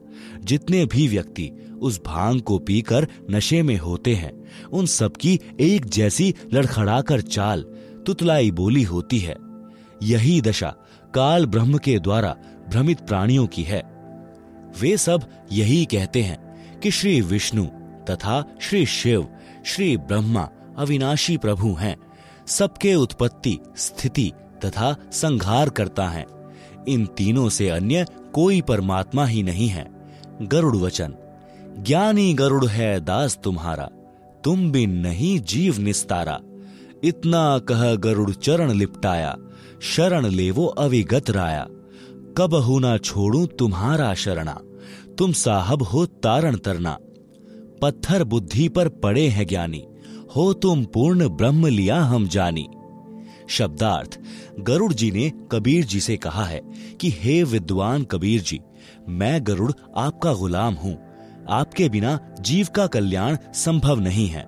जितने भी व्यक्ति उस भांग को पीकर नशे में होते हैं, उन सबकी एक जैसी लड़खड़ाकर चाल, तुतलाई बोली होती है। यही दशा काल ब्रह्म के द्वारा भ्रमित प्राणियों की है। वे सब यही कहते हैं कि श्री विष्णु तथा श्री शिव श्री ब्रह्मा अविनाशी प्रभु हैं, सबके उत्पत्ति स्थिति तथा संहार करता है। इन तीनों से अन्य कोई परमात्मा ही नहीं है। गरुड़ वचन। ज्ञानी गरुड़ है दास तुम्हारा, तुम बिन नहीं जीव निस्तारा। इतना कह गरुड़ चरण लिपटाया, शरण लेवो अविगत राया। कबहू ना छोड़ू तुम्हारा शरणा, तुम साहब हो तारण तरना। पत्थर बुद्धि पर पड़े हैं ज्ञानी, हो तुम पूर्ण ब्रह्म लिया हम जानी। शब्दार्थ, गरुड़ जी ने कबीर जी से कहा है कि हे विद्वान कबीर जी, मैं गरुड़ आपका गुलाम हूँ, आपके बिना जीव का कल्याण संभव नहीं है।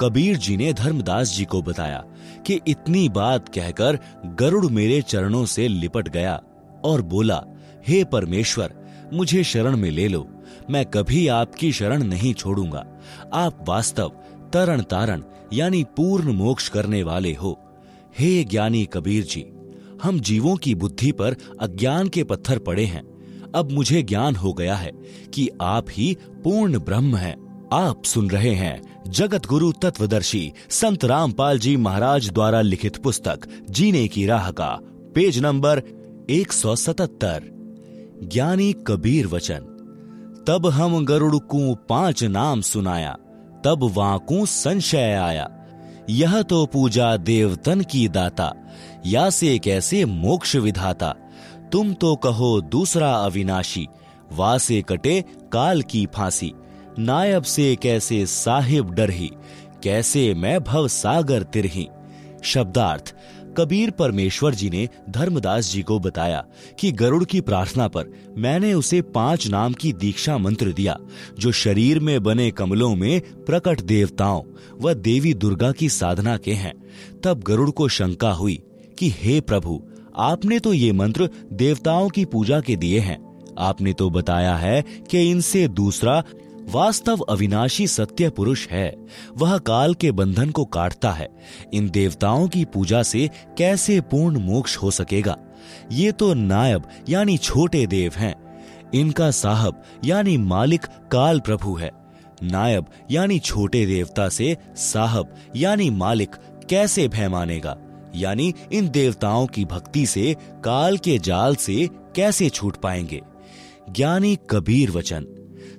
कबीर जी ने धर्मदास जी को बताया कि इतनी बात कहकर गरुड़ मेरे चरणों से लिपट गया और बोला, हे परमेश्वर, मुझे शरण में ले लो, मैं कभी आपकी शरण नहीं छोड़ूंगा। आप वास्तव तरण तारण यानी पूर्ण मोक्ष करने वाले हो। हे ज्ञानी कबीर जी, हम जीवों की बुद्धि पर अज्ञान के पत्थर पड़े हैं। अब मुझे ज्ञान हो गया है कि आप ही पूर्ण ब्रह्म हैं। आप सुन रहे हैं जगत गुरु तत्वदर्शी संत राम पाल जी महाराज द्वारा लिखित पुस्तक जीने की राह का पेज नंबर एक सौ सतहत्तर। ज्ञानी कबीर वचन। तब हम गरुड़ को पांच नाम सुनाया, तब वाकू संशय आया। यह तो पूजा देवतन की दाता, या से कैसे मोक्ष विधाता। तुम तो कहो दूसरा अविनाशी, वा से कटे काल की फांसी। नायब से कैसे साहिब डरही, कैसे मैं भव सागर तिरही। शब्दार्थ, कबीर परमेश्वर जी ने धर्मदास जी को बताया कि गरुड़ की प्रार्थना पर मैंने उसे पांच नाम की दीक्षा मंत्र दिया, जो शरीर में बने कमलों में प्रकट देवताओं व देवी दुर्गा की साधना के हैं। तब गरुड़ को शंका हुई कि हे प्रभु, आपने तो ये मंत्र देवताओं की पूजा के दिए हैं, आपने तो बताया है कि इनसे दूसरा वास्तव अविनाशी सत्य पुरुष है, वह काल के बंधन को काटता है। इन देवताओं की पूजा से कैसे पूर्ण मोक्ष हो सकेगा? ये तो नायब यानी छोटे देव हैं। इनका साहब यानी मालिक काल प्रभु है। नायब यानी छोटे देवता से साहब यानी मालिक कैसे भय मानेगा? यानी इन देवताओं की भक्ति से काल के जाल से कैसे छूट पाएंगे? ज्ञानी कबीर वचन।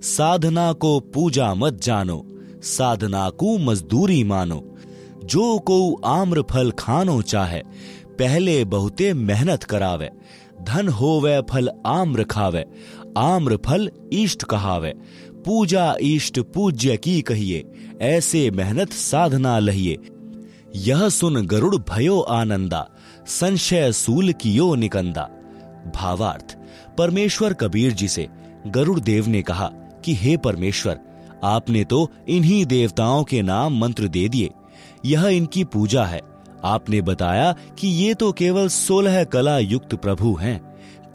साधना को पूजा मत जानो, साधना को मजदूरी मानो। जो को आम्र फल खानो चाहे, पहले बहुते मेहनत करावे। धन होवे फल आम्र खावे, आम्र फल इष्ट कहावे। पूजा इष्ट पूज्य की कहिए, ऐसे मेहनत साधना लहिए। यह सुन गरुड़ भयो आनंदा, संशय सूल कियो निकंदा। भावार्थ, परमेश्वर कबीर जी से गरुड़ देव ने कहा कि हे परमेश्वर, आपने तो इन्हीं देवताओं के नाम मंत्र दे दिए, यह इनकी पूजा है। आपने बताया कि ये तो केवल सोलह कला युक्त प्रभु हैं,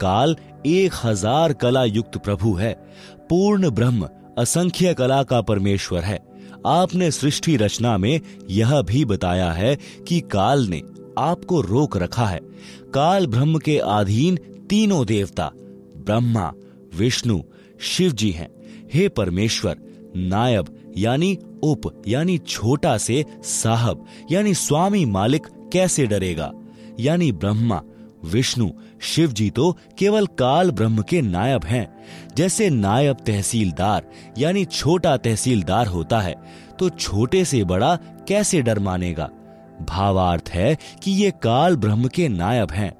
काल एक हजार कला युक्त प्रभु है, पूर्ण ब्रह्म असंख्य कला का परमेश्वर है। आपने सृष्टि रचना में यह भी बताया है कि काल ने आपको रोक रखा है। काल ब्रह्म के अधीन तीनों देवता ब्रह्मा, विष्णु, शिव जी हैं। हे परमेश्वर, नायब यानी उप यानी छोटा से साहब यानी स्वामी मालिक कैसे डरेगा? यानी ब्रह्मा, विष्णु, शिव जी तो केवल काल ब्रह्म के नायब हैं। जैसे नायब तहसीलदार यानी छोटा तहसीलदार होता है, तो छोटे से बड़ा कैसे डर मानेगा? भावार्थ है कि ये काल ब्रह्म के नायब हैं।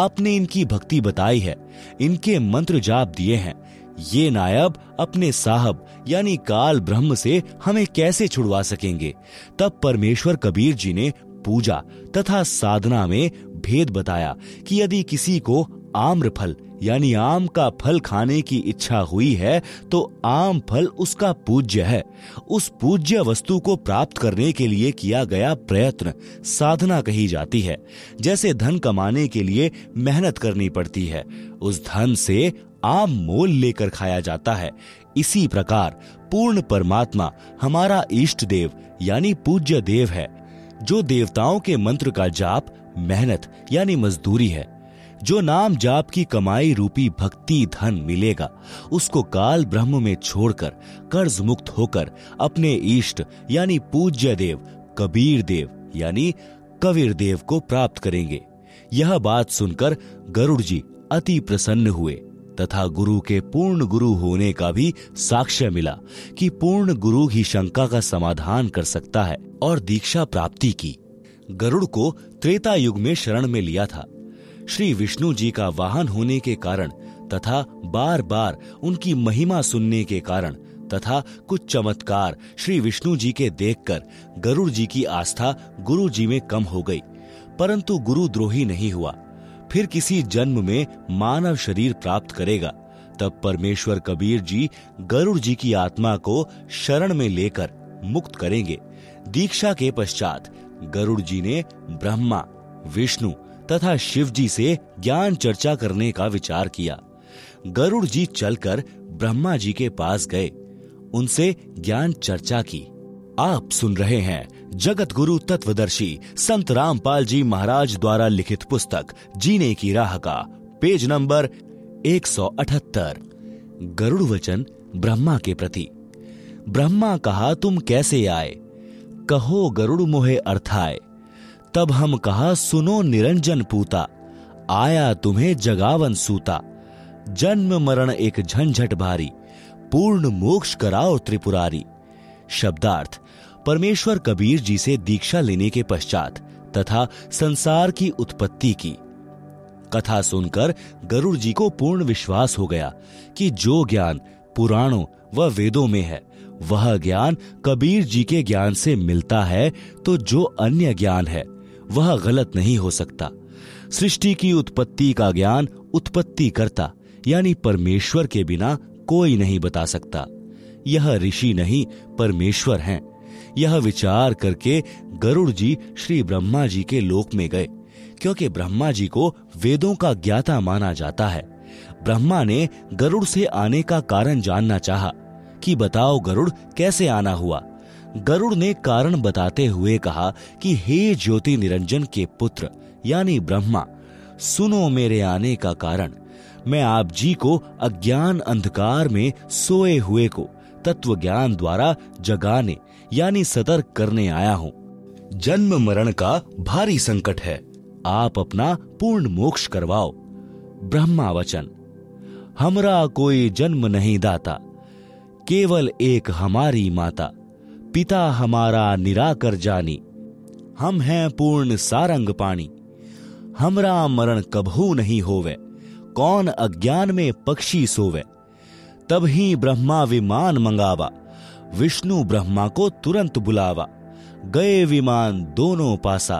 आपने इनकी भक्ति बताई है, इनके मंत्र जाप दिए हैं। ये नायब अपने साहब यानी काल ब्रह्म से हमें कैसे छुड़वा सकेंगे? तब परमेश्वर कबीर जी ने पूजा तथा साधना में भेद बताया कि यदि किसी को आम्र फल यानी आम का फल खाने की इच्छा हुई है, तो आम फल उसका पूज्य है। उस पूज्य वस्तु को प्राप्त करने के लिए किया गया प्रयत्न साधना कही जाती है। जैसे धन कमाने के लिए मेहनत करनी पड़ती है, उस धन से आम मोल लेकर खाया जाता है। इसी प्रकार पूर्ण परमात्मा हमारा इष्ट देव यानी पूज्य देव है, जो देवताओं के मंत्र का जाप मेहनत यानी मजदूरी है। जो नाम जाप की कमाई रूपी भक्ति धन मिलेगा, उसको काल ब्रह्म में छोड़कर कर्ज मुक्त होकर अपने इष्ट यानी पूज्य देव कबीर देव यानी कबीर देव को प्राप्त करेंगे। यह बात सुनकर गरुड़ जी अति प्रसन्न हुए तथा गुरु के पूर्ण गुरु होने का भी साक्ष्य मिला कि पूर्ण गुरु ही शंका का समाधान कर सकता है, और दीक्षा प्राप्ति की। गरुड़ को त्रेता युग में शरण में लिया था। श्री विष्णु जी का वाहन होने के कारण तथा बार बार उनकी महिमा सुनने के कारण तथा कुछ चमत्कार श्री विष्णु जी के देखकर गरुड़ जी की आस्था गुरु जी में कम हो गई, परंतु गुरु द्रोही नहीं हुआ। फिर किसी जन्म में मानव शरीर प्राप्त करेगा, तब परमेश्वर कबीर जी गरुड़ जी की आत्मा को शरण में लेकर मुक्त करेंगे। दीक्षा के पश्चात गरुड़ जी ने ब्रह्मा, विष्णु तथा शिव जी से ज्ञान चर्चा करने का विचार किया। गरुड़ जी चलकर ब्रह्मा जी के पास गए, उनसे ज्ञान चर्चा की। आप सुन रहे हैं जगत गुरु तत्वदर्शी संत राम पाल जी महाराज द्वारा लिखित पुस्तक जीने की राह का पेज नंबर एक सौ अठहत्तर। गरुड़ वचन ब्रह्मा के प्रति। ब्रह्मा कहा, तुम कैसे आए? कहो गरुड़ मोहे अर्थाए। तब हम कहा, सुनो निरंजन पूता, आया तुम्हें जगावन सूता। जन्म मरण एक झंझट भारी, पूर्ण मोक्ष कराओ त्रिपुरारी। शब्दार्थ, परमेश्वर कबीर जी से दीक्षा लेने के पश्चात तथा संसार की उत्पत्ति की कथा सुनकर गरुड़ जी को पूर्ण विश्वास हो गया कि जो ज्ञान पुराणों व वेदों में है वह ज्ञान कबीर जी के ज्ञान से मिलता है, तो जो अन्य ज्ञान है वह गलत नहीं हो सकता। सृष्टि की उत्पत्ति का ज्ञान उत्पत्ति करता यानी परमेश्वर के बिना कोई नहीं बता सकता। यह ऋषि नहीं परमेश्वर हैं। यह विचार करके गरुड़ जी श्री ब्रह्मा जी के लोक में गए, क्योंकि ब्रह्मा जी को वेदों का ज्ञाता माना जाता है। ब्रह्मा ने गरुड़ से आने का कारण जानना चाहा कि बताओ गरुड़ कैसे आना हुआ। गरुड़ ने कारण बताते हुए कहा कि हे ज्योति निरंजन के पुत्र यानी ब्रह्मा, सुनो मेरे आने का कारण। मैं आप जी को अज्ञान अंधकार में सोए हुए को तत्व ज्ञान द्वारा जगाने यानी सतर्क करने आया हूँ। जन्म मरण का भारी संकट है, आप अपना पूर्ण मोक्ष करवाओ। ब्रह्मा वचन, हमरा कोई जन्म नहीं दाता, केवल एक हमारी माता। पिता हमारा निराकर जानी, हम हैं पूर्ण सारंग पानी। हमरा मरण कभू नहीं होवे, कौन अज्ञान में पक्षी सोवे। तब ही ब्रह्मा विमान मंगावा, विष्णु ब्रह्मा को तुरंत बुलावा। गए विमान दोनों पासा,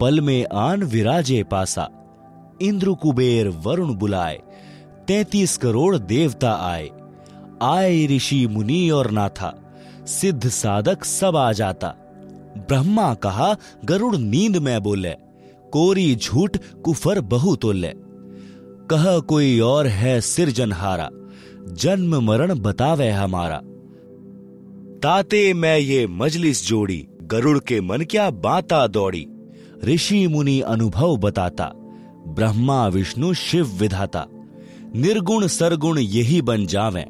पल में आन विराजे पासा। इंद्र कुबेर वरुण बुलाए, तैतीस करोड़ देवता आए। आए ऋषि मुनि और नाथा, सिद्ध साधक सब आ जाता। ब्रह्मा कहा, गरुड़ नींद में बोले, कोरी झूठ कुफर बहु तोले। कह कोई और है सिरजनहारा, जन्म मरण बतावे हमारा। ताते मैं ये मजलिस जोड़ी, गरुड़ के मन क्या बाता दौड़ी। ऋषि मुनि अनुभव बताता, ब्रह्मा विष्णु शिव विधाता। निर्गुण सरगुण यही बन जावें,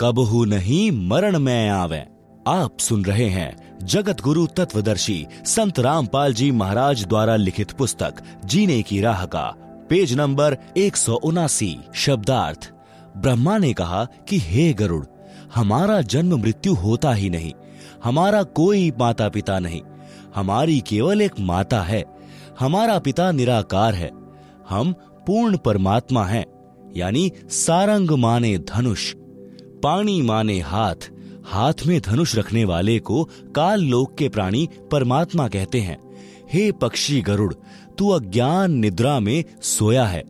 कबहू नहीं मरण में आवें। आप सुन रहे हैं जगत गुरु तत्वदर्शी संत रामपाल जी महाराज द्वारा लिखित पुस्तक जीने की राह का पेज नंबर एक सौ उनासी। शब्दार्थ, ब्रह्मा ने कहा कि हे गरुड़, हमारा जन्म मृत्यु होता ही नहीं। हमारा कोई माता पिता नहीं, हमारी केवल एक माता है। हमारा पिता निराकार है, हम पूर्ण परमात्मा हैं। यानी सारंग माने धनुष, पानी माने हाथ। हाथ में धनुष रखने वाले को काल लोक के प्राणी परमात्मा कहते हैं। हे पक्षी गरुड़, तू अज्ञान निद्रा में सोया है।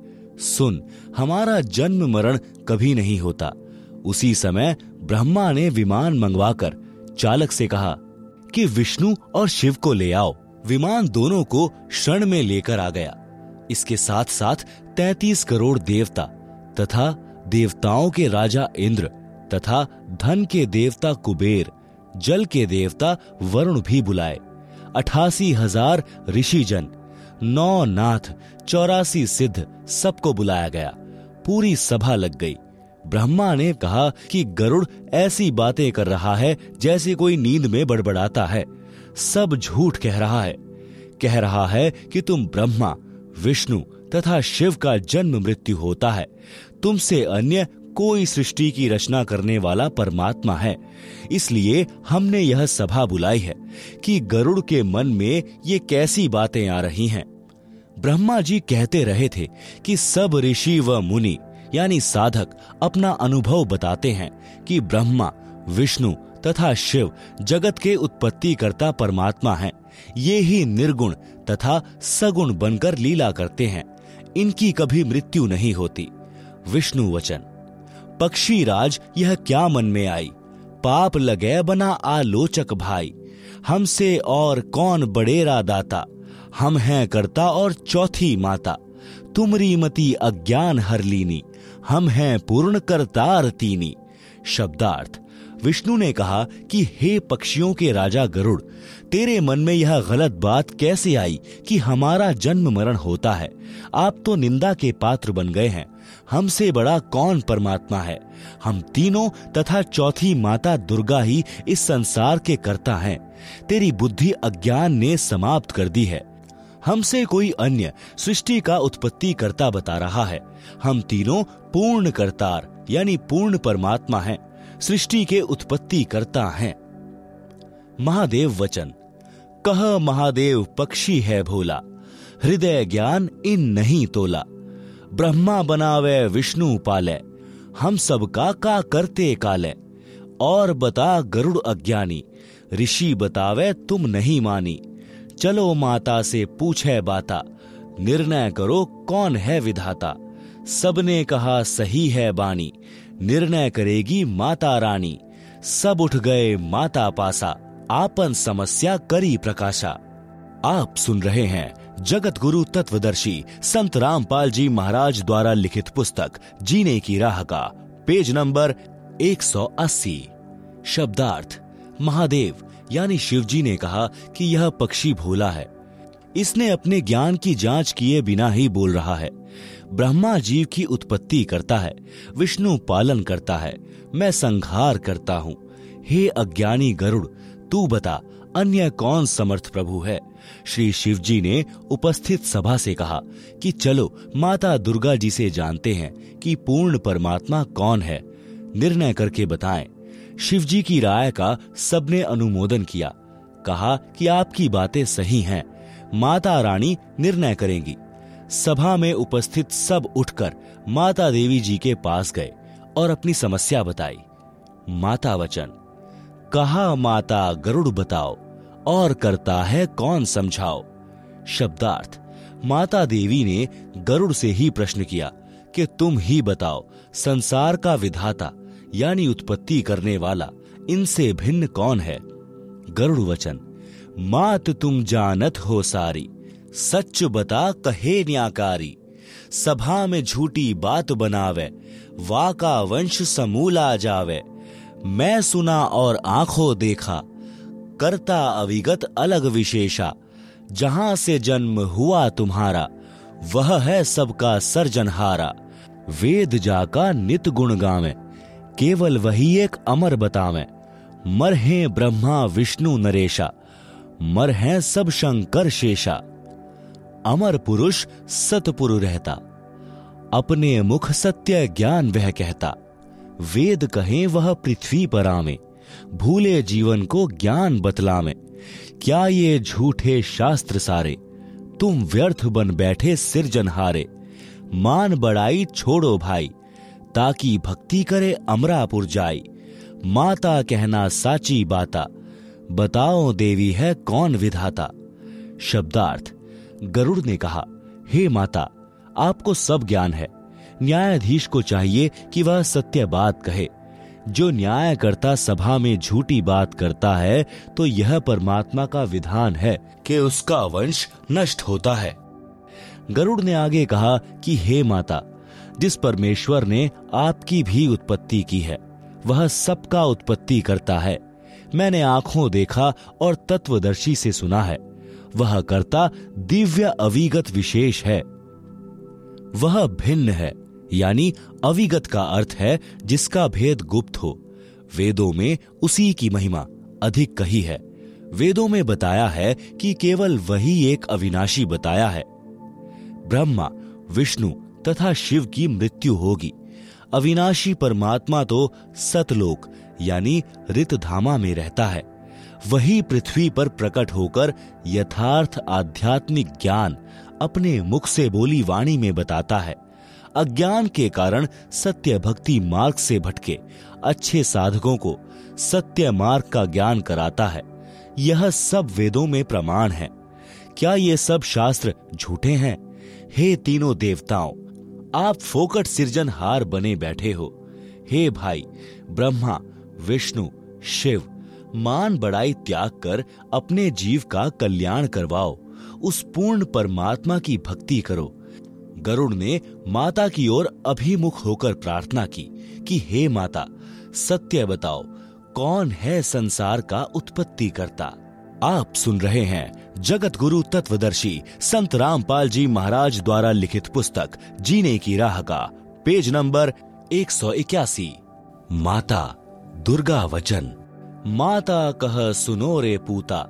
सुन, हमारा जन्म मरण कभी नहीं होता। उसी समय ब्रह्मा ने विमान मंगवाकर चालक से कहा कि विष्णु और शिव को ले आओ। विमान दोनों को शरण में लेकर आ गया। इसके साथ साथ तैतीस करोड़ देवता तथा देवताओं के राजा इंद्र तथा धन के देवता कुबेर, जल के देवता वरुण भी बुलाए। अठासी हजार ऋषिजन, नौ नाथ, चौरासी सिद्ध, सबको बुलाया गया। पूरी सभा लग गई। ब्रह्मा ने कहा कि गरुड़ ऐसी बातें कर रहा है जैसे कोई नींद में बड़बड़ाता है। सब झूठ कह रहा है। कह रहा है कि तुम ब्रह्मा, विष्णु तथा शिव का जन्म मृत्यु होता है। तुमसे अन्य कोई सृष्टि की रचना करने वाला परमात्मा है। इसलिए हमने यह सभा बुलाई है कि गरुड़ के मन में ये कैसी बातें आ रही हैं। ब्रह्मा जी कहते रहे थे कि सब ऋषि व मुनि यानी साधक अपना अनुभव बताते हैं कि ब्रह्मा, विष्णु तथा शिव जगत के उत्पत्तिकर्ता परमात्मा हैं। ये ही निर्गुण तथा सगुण बनकर लीला करते हैं। इनकी कभी मृत्यु नहीं होती। विष्णु वचन। पक्षी राज यह क्या मन में आई, पाप लगे बना आलोचक भाई। हमसे और कौन बड़ेरा दाता, हम हैं कर्ता और चौथी माता। तुमरी मति अज्ञान हर लीनी, हम हैं पूर्ण करतार तीनी। शब्दार्थ। विष्णु ने कहा कि हे पक्षियों के राजा गरुड़, तेरे मन में यह गलत बात कैसे आई कि हमारा जन्म मरण होता है। आप तो निंदा के पात्र बन गए हैं। हमसे बड़ा कौन परमात्मा है। हम तीनों तथा चौथी माता दुर्गा ही इस संसार के कर्ता हैं। तेरी बुद्धि अज्ञान ने समाप्त कर दी है। हमसे कोई अन्य सृष्टि का उत्पत्ति कर्ता बता रहा है। हम तीनों पूर्ण कर्तार यानी पूर्ण परमात्मा हैं, सृष्टि के उत्पत्ति कर्ता हैं। महादेव वचन। कह महादेव पक्षी है भोला, हृदय ज्ञान इन नहीं तोला। ब्रह्मा बनावे विष्णु पाले, हम सबका का करते काले। और बता गरुड़ अज्ञानी, ऋषि बतावे तुम नहीं मानी। चलो माता से पूछे बाता, निर्णय करो कौन है विधाता। सबने कहा सही है बानी, निर्णय करेगी माता रानी। सब उठ गए माता पासा, आपन समस्या करी प्रकाशा। आप सुन रहे हैं जगत गुरु तत्वदर्शी संत राम पाल जी महाराज द्वारा लिखित पुस्तक जीने की राह का पेज नंबर एक सौ अस्सी। शब्दार्थ। महादेव यानी शिवजी ने कहा कि यह पक्षी भोला है। इसने अपने ज्ञान की जांच किए बिना ही बोल रहा है। ब्रह्मा जीव की उत्पत्ति करता है, विष्णु पालन करता है, मैं संहार करता हूँ। हे अज्ञानी गरुड़, तू बता अन्य कौन समर्थ प्रभु है। श्री शिवजी ने उपस्थित सभा से कहा कि चलो माता दुर्गा जी से जानते हैं कि पूर्ण परमात्मा कौन है, निर्णय करके बताएं। शिवजी की राय का सबने अनुमोदन किया। कहा कि आपकी बातें सही हैं, माता रानी निर्णय करेंगी। सभा में उपस्थित सब उठकर माता देवी जी के पास गए और अपनी समस्या बताई। माता वचन। कहा माता गरुड़ बताओ, और करता है कौन समझाओ। शब्दार्थ। माता देवी ने गरुड़ से ही प्रश्न किया कि तुम ही बताओ, संसार का विधाता यानी उत्पत्ति करने वाला इनसे भिन्न कौन है। गरुड़ वचन। मात तुम जानत हो सारी, सच बता कहे न्याकारी। सभा में झूठी बात बनावे, वाका वंश समूला जावे। मैं सुना और आंखों देखा, करता अविगत अलग विशेषा। जहां से जन्म हुआ तुम्हारा, वह है सबका सर्जनहारा। वेद जाका नित गुण गावे, केवल वही एक अमर बतावे। मर है ब्रह्मा विष्णु नरेशा, मर है सब शंकर शेषा। अमर पुरुष सतपुरु रहता, अपने मुख सत्य ज्ञान वह कहता। वेद कहें वह पृथ्वी पर आमे, भूले जीवन को ज्ञान बतलामे। क्या ये झूठे शास्त्र सारे, तुम व्यर्थ बन बैठे सिरजनहारे। मान बड़ाई छोड़ो भाई, ताकि भक्ति करे अमरापुर जाई। माता कहना साची बाता, बताओ देवी है कौन विधाता। शब्दार्थ। गरुड़ ने कहा, हे माता, आपको सब ज्ञान है। न्यायाधीश को चाहिए कि वह सत्य बात कहे। जो न्यायकर्ता सभा में झूठी बात करता है तो यह परमात्मा का विधान है कि उसका वंश नष्ट होता है। गरुड़ ने आगे कहा कि हे माता, जिस परमेश्वर ने आपकी भी उत्पत्ति की है, वह सबका उत्पत्ति करता है। मैंने आंखों देखा और तत्वदर्शी से सुना है। वह कर्ता दिव्य अविगत विशेष है। वह भिन्न है यानी अविगत का अर्थ है जिसका भेद गुप्त हो। वेदों में उसी की महिमा अधिक कही है। वेदों में बताया है कि केवल वही एक अविनाशी बताया है। ब्रह्मा विष्णु तथा शिव की मृत्यु होगी। अविनाशी परमात्मा तो सतलोक यानी ऋतधामा में रहता है। वही पृथ्वी पर प्रकट होकर यथार्थ आध्यात्मिक ज्ञान अपने मुख से बोली वाणी में बताता है। अज्ञान के कारण सत्य भक्ति मार्ग से भटके अच्छे साधकों को सत्य मार्ग का ज्ञान कराता है। यह सब वेदों में प्रमाण है। क्या ये सब शास्त्र झूठे हैं? हे तीनों देवताओं, आप फोकट सृजनहार बने बैठे हो। हे भाई, ब्रह्मा, विष्णु, शिव, मान बड़ाई त्याग कर अपने जीव का कल्याण करवाओ। उस पूर्ण परमात्मा की भक्ति करो। गरुड़ ने माता की ओर अभिमुख होकर प्रार्थना की कि हे माता, सत्य बताओ, कौन है संसार का उत्पत्ति करता? आप सुन रहे हैं जगत गुरु तत्वदर्शी संत राम पाल जी महाराज द्वारा लिखित पुस्तक जीने की राह का पेज नंबर एक सौ इक्यासी। माता दुर्गा वचन। माता कह सुनो रे पूता,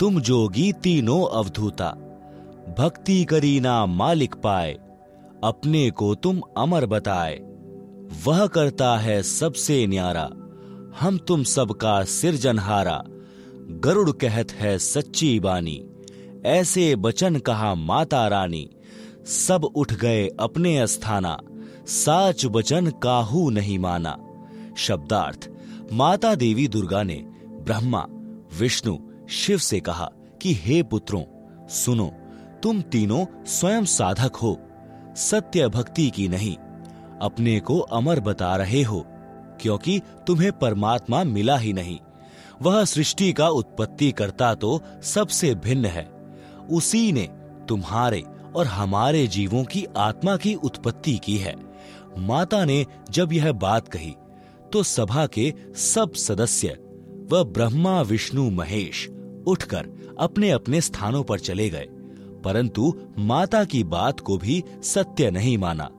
तुम जोगी तीनों अवधूता। भक्ति करी ना मालिक पाए, अपने को तुम अमर बताए। वह करता है सबसे न्यारा, हम तुम सबका सिरजनहारा। गरुड़ कहत है सच्ची बानी, ऐसे बचन कहा माता रानी। सब उठ गए अपने स्थाना, साच बचन काहू नहीं माना। शब्दार्थ, माता देवी दुर्गा ने ब्रह्मा, विष्णु, शिव से कहा कि हे पुत्रों, सुनो, तुम तीनों स्वयं साधक हो, सत्य भक्ति की नहीं, अपने को अमर बता रहे हो, क्योंकि तुम्हें परमात्मा मिला ही नहीं। वह सृष्टि का उत्पत्ति करता तो सबसे भिन्न है। उसी ने तुम्हारे और हमारे जीवों की आत्मा की उत्पत्ति की है। माता ने जब यह बात कही तो सभा के सब सदस्य वह ब्रह्मा, विष्णु, महेश उठकर अपने अपने स्थानों पर चले गए, परंतु माता की बात को भी सत्य नहीं माना।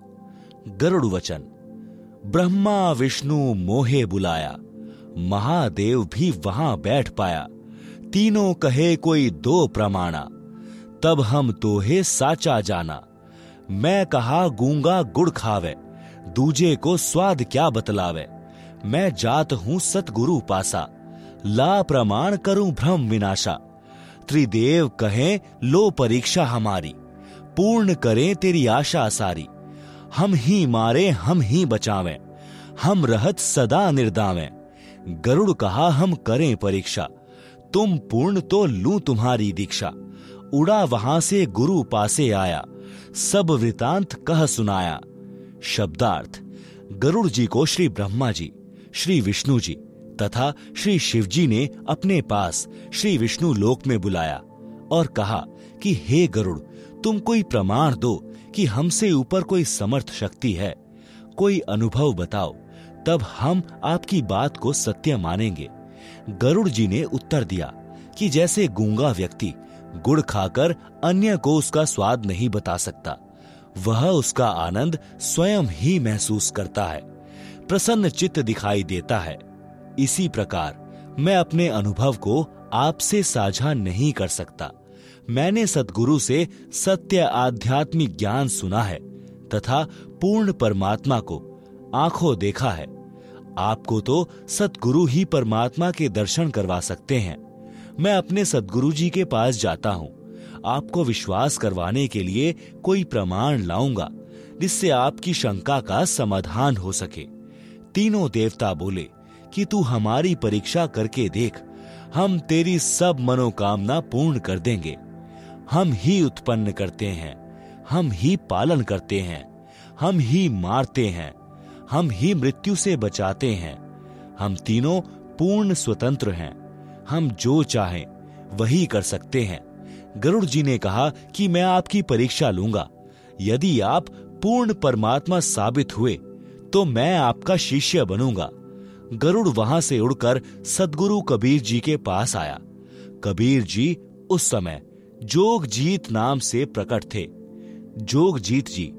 गरुड़ वचन। ब्रह्मा विष्णु मोहे बुलाया, महादेव भी वहां बैठ पाया। तीनों कहे कोई दो प्रमाणा, तब हम तोहे साचा जाना। मैं कहा गूंगा गुड़ खावे, दूजे को स्वाद क्या बतलावे। मैं जात हूं सतगुरु पासा, ला प्रमाण करूं भ्रम विनाशा। त्रिदेव कहें लो परीक्षा हमारी, पूर्ण करें तेरी आशा सारी। हम ही मारे हम ही बचावें, हम रहत सदा निर्दावें। गरुड़ कहा हम करें परीक्षा, तुम पूर्ण तो लूं तुम्हारी दीक्षा। उड़ा वहां से गुरु पासे आया, सब वृतांत कह सुनाया। शब्दार्थ, गरुड़ जी को श्री ब्रह्मा जी, श्री विष्णु जी तथा श्री शिवजी ने अपने पास श्री विष्णु लोक में बुलाया और कहा कि हे गरुड़, तुम कोई प्रमाण दो कि हमसे ऊपर कोई समर्थ शक्ति है, कोई अनुभव बताओ, तब हम आपकी बात को सत्य मानेंगे। गरुड़ जी ने उत्तर दिया कि जैसे गूंगा व्यक्ति गुड़ खाकर अन्य को उसका स्वाद नहीं बता सकता, वह उसका आनंद स्वयं ही महसूस करता है, प्रसन्न चित्त दिखाई देता है। इसी प्रकार मैं अपने अनुभव को आपसे साझा नहीं कर सकता। मैंने सद्गुरु से सत्य आध्यात्मिक ज्ञान सुना है तथा पूर्ण परमात्मा को आंखों देखा है। आपको तो सद्गुरु ही परमात्मा के दर्शन करवा सकते हैं। मैं अपने सद्गुरु जी के पास जाता हूँ, आपको विश्वास करवाने के लिए कोई प्रमाण लाऊंगा जिससे आपकी शंका का समाधान हो सके। तीनों देवता बोले कि तू हमारी परीक्षा करके देख, हम तेरी सब मनोकामना पूर्ण कर देंगे। हम ही उत्पन्न करते हैं, हम ही पालन करते हैं, हम ही मारते हैं, हम ही मृत्यु से बचाते हैं। हम तीनों पूर्ण स्वतंत्र हैं, हम जो चाहें वही कर सकते हैं। गरुड़ जी ने कहा कि मैं आपकी परीक्षा लूंगा, यदि आप पूर्ण परमात्मा साबित हुए तो मैं आपका शिष्य बनूंगा। गरुड़ वहां से उड़कर सद्गुरु कबीर जी के पास आया। कबीर जी उस समय जोगजीत नाम से प्रकट थे। जोगजीत जी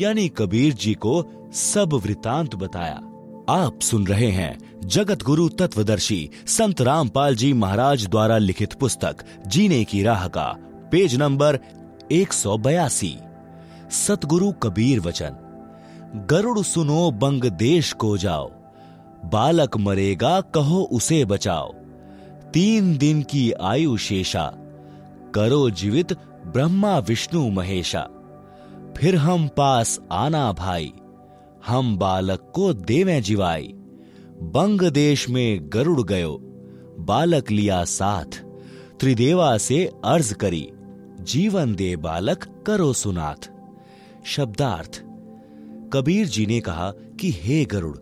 यानी कबीर जी को सब वृतांत बताया। आप सुन रहे हैं जगत गुरु तत्वदर्शी संत रामपाल जी महाराज द्वारा लिखित पुस्तक जीने की राह का पेज नंबर एक सौ बयासी। सतगुरु कबीर वचन। गरुड़ सुनो बंग देश को जाओ, बालक मरेगा कहो उसे बचाओ। तीन दिन की आयु शेषा, करो जीवित ब्रह्मा विष्णु महेशा। फिर हम पास आना भाई, हम बालक को देवें जिवाई। बंग देश में गरुड़ गयो, बालक लिया साथ, त्रिदेवा से अर्ज करी, जीवन दे बालक करो सुनाथ। शब्दार्थ, कबीर जी ने कहा कि हे गरुड़,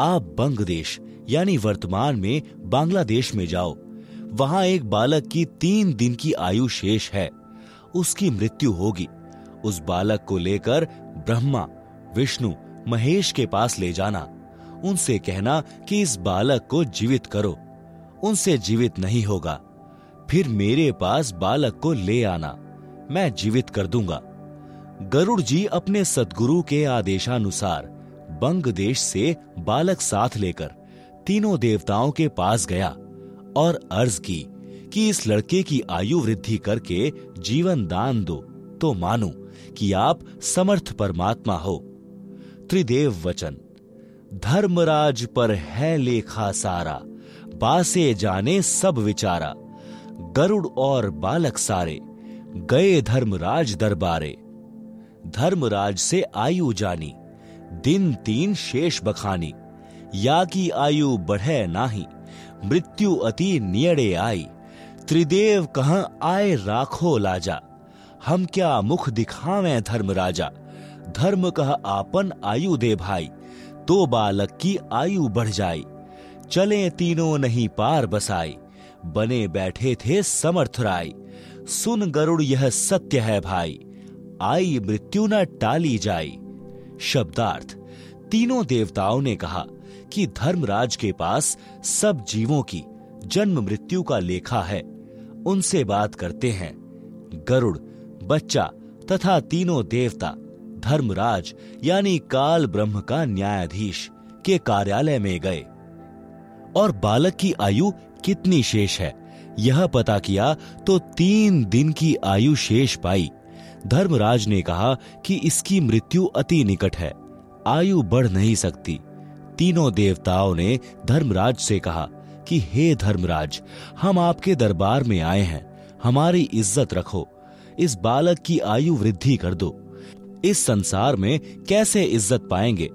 आप बंग देश यानी वर्तमान में बांग्लादेश में जाओ। वहां एक बालक की तीन दिन की आयु शेष है, उसकी मृत्यु होगी। उस बालक को लेकर ब्रह्मा, विष्णु, महेश के पास ले जाना। उनसे कहना कि इस बालक को जीवित करो। उनसे जीवित नहीं होगा, फिर मेरे पास बालक को ले आना, मैं जीवित कर दूंगा। गरुड़ जी अपने सदगुरु के आदेशानुसार बंग देश से बालक साथ लेकर तीनों देवताओं के पास गया और अर्ज की कि इस लड़के की आयु वृद्धि करके जीवन दान दो तो मानो कि आप समर्थ परमात्मा हो। त्रिदेव वचन, धर्मराज पर है लेखा सारा, बासे जाने सब विचारा। गरुड़ और बालक सारे, गए धर्मराज दरबारे। धर्मराज से आयु जानी, दिन तीन शेष बखानी। या की आयु बढ़े नाही, मृत्यु अति नियड़े आई। त्रिदेव कहाँ आए राखो लाजा, हम क्या मुख दिखावें धर्मराजा। धर्म कह आपन आयु दे भाई, तो बालक की आयु बढ़ जाई। चले तीनों नहीं पार बसाई, बने बैठे थे समर्थ राय। सुन गरुड़ यह सत्य है भाई, आई मृत्यु न टाली जाई। शब्दार्थ, तीनों देवताओं ने कहा कि धर्मराज के पास सब जीवों की जन्म मृत्यु का लेखा है, उनसे बात करते हैं। गरुड़, बच्चा तथा तीनों देवता धर्मराज यानी काल ब्रह्म का न्यायाधीश के कार्यालय में गए और बालक की आयु कितनी शेष है यह पता किया तो तीन दिन की आयु शेष पाई। धर्मराज ने कहा कि इसकी मृत्यु अति निकट है, आयु बढ़ नहीं सकती। तीनों देवताओं ने धर्मराज से कहा कि हे धर्मराज, हम आपके दरबार में आए हैं, हमारी इज्जत रखो, इस बालक की आयु वृद्धि कर दो। इस संसार में कैसे इज्जत पाएंगे।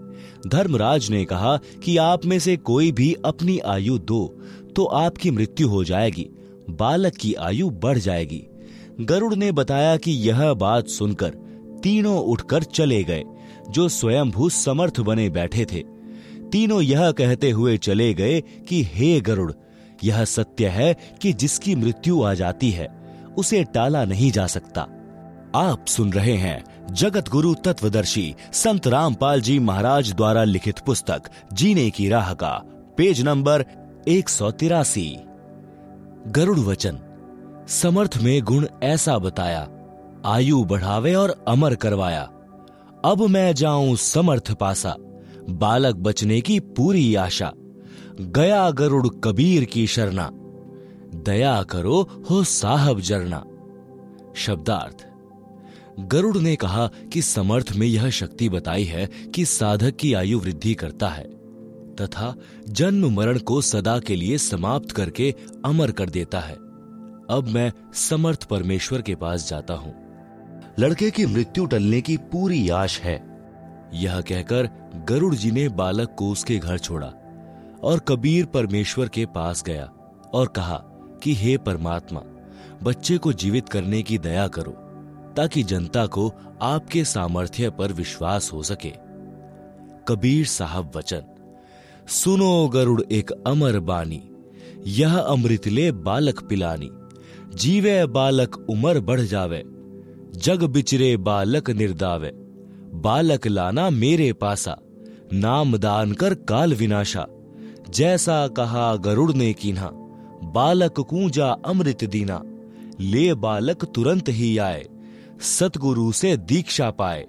धर्मराज ने कहा कि आप में से कोई भी अपनी आयु दो तो आपकी मृत्यु हो जाएगी, बालक की आयु बढ़ जाएगी। गरुड़ ने बताया कि यह बात सुनकर तीनों उठकर चले गए जो स्वयंभू समर्थ बने बैठे थे। तीनों यह कहते हुए चले गए कि हे गरुड़, यह सत्य है कि जिसकी मृत्यु आ जाती है उसे टाला नहीं जा सकता। आप सुन रहे हैं जगत गुरु तत्वदर्शी संत राम पाल जी महाराज द्वारा लिखित पुस्तक जीने की राह का पेज नंबर एक सौ तिरासी। गरुड़ वचन, समर्थ में गुण ऐसा बताया, आयु बढ़ावे और अमर करवाया। अब मैं जाऊं समर्थ पासा, बालक बचने की पूरी आशा। गया गरुड़ कबीर की शरणा, दया करो हो साहब जरना। शब्दार्थ, गरुड़ ने कहा कि समर्थ में यह शक्ति बताई है कि साधक की आयु वृद्धि करता है तथा जन्म मरण को सदा के लिए समाप्त करके अमर कर देता है। अब मैं समर्थ परमेश्वर के पास जाता हूं, लड़के की मृत्यु टलने की पूरी आश है। यह कहकर गरुड़ जी ने बालक को उसके घर छोड़ा और कबीर परमेश्वर के पास गया और कहा कि हे परमात्मा, बच्चे को जीवित करने की दया करो ताकि जनता को आपके सामर्थ्य पर विश्वास हो सके। कबीर साहब वचन, सुनो गरुड़ एक अमर बानी, यह अमृतले बालक पिलानी। जीवे बालक उमर बढ़ जावे, जग बिचरे बालक निर्दावे। बालक लाना मेरे पासा, नाम दान कर काल विनाशा। जैसा कहा गरुड़ ने कीन्हा, बालक कूंजा अमृत दीना। ले बालक तुरंत ही आए, सतगुरु से दीक्षा पाए।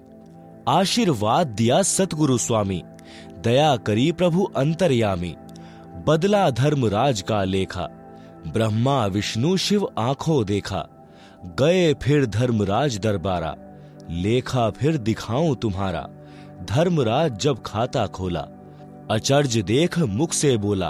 आशीर्वाद दिया सतगुरु स्वामी, दया करी प्रभु अंतर्यामी। बदला धर्मराज का लेखा, ब्रह्मा विष्णु शिव आंखों देखा। गए फिर धर्मराज दरबारा, लेखा फिर दिखाऊं तुम्हारा। धर्मराज जब खाता खोला, अचरज देख मुख से बोला।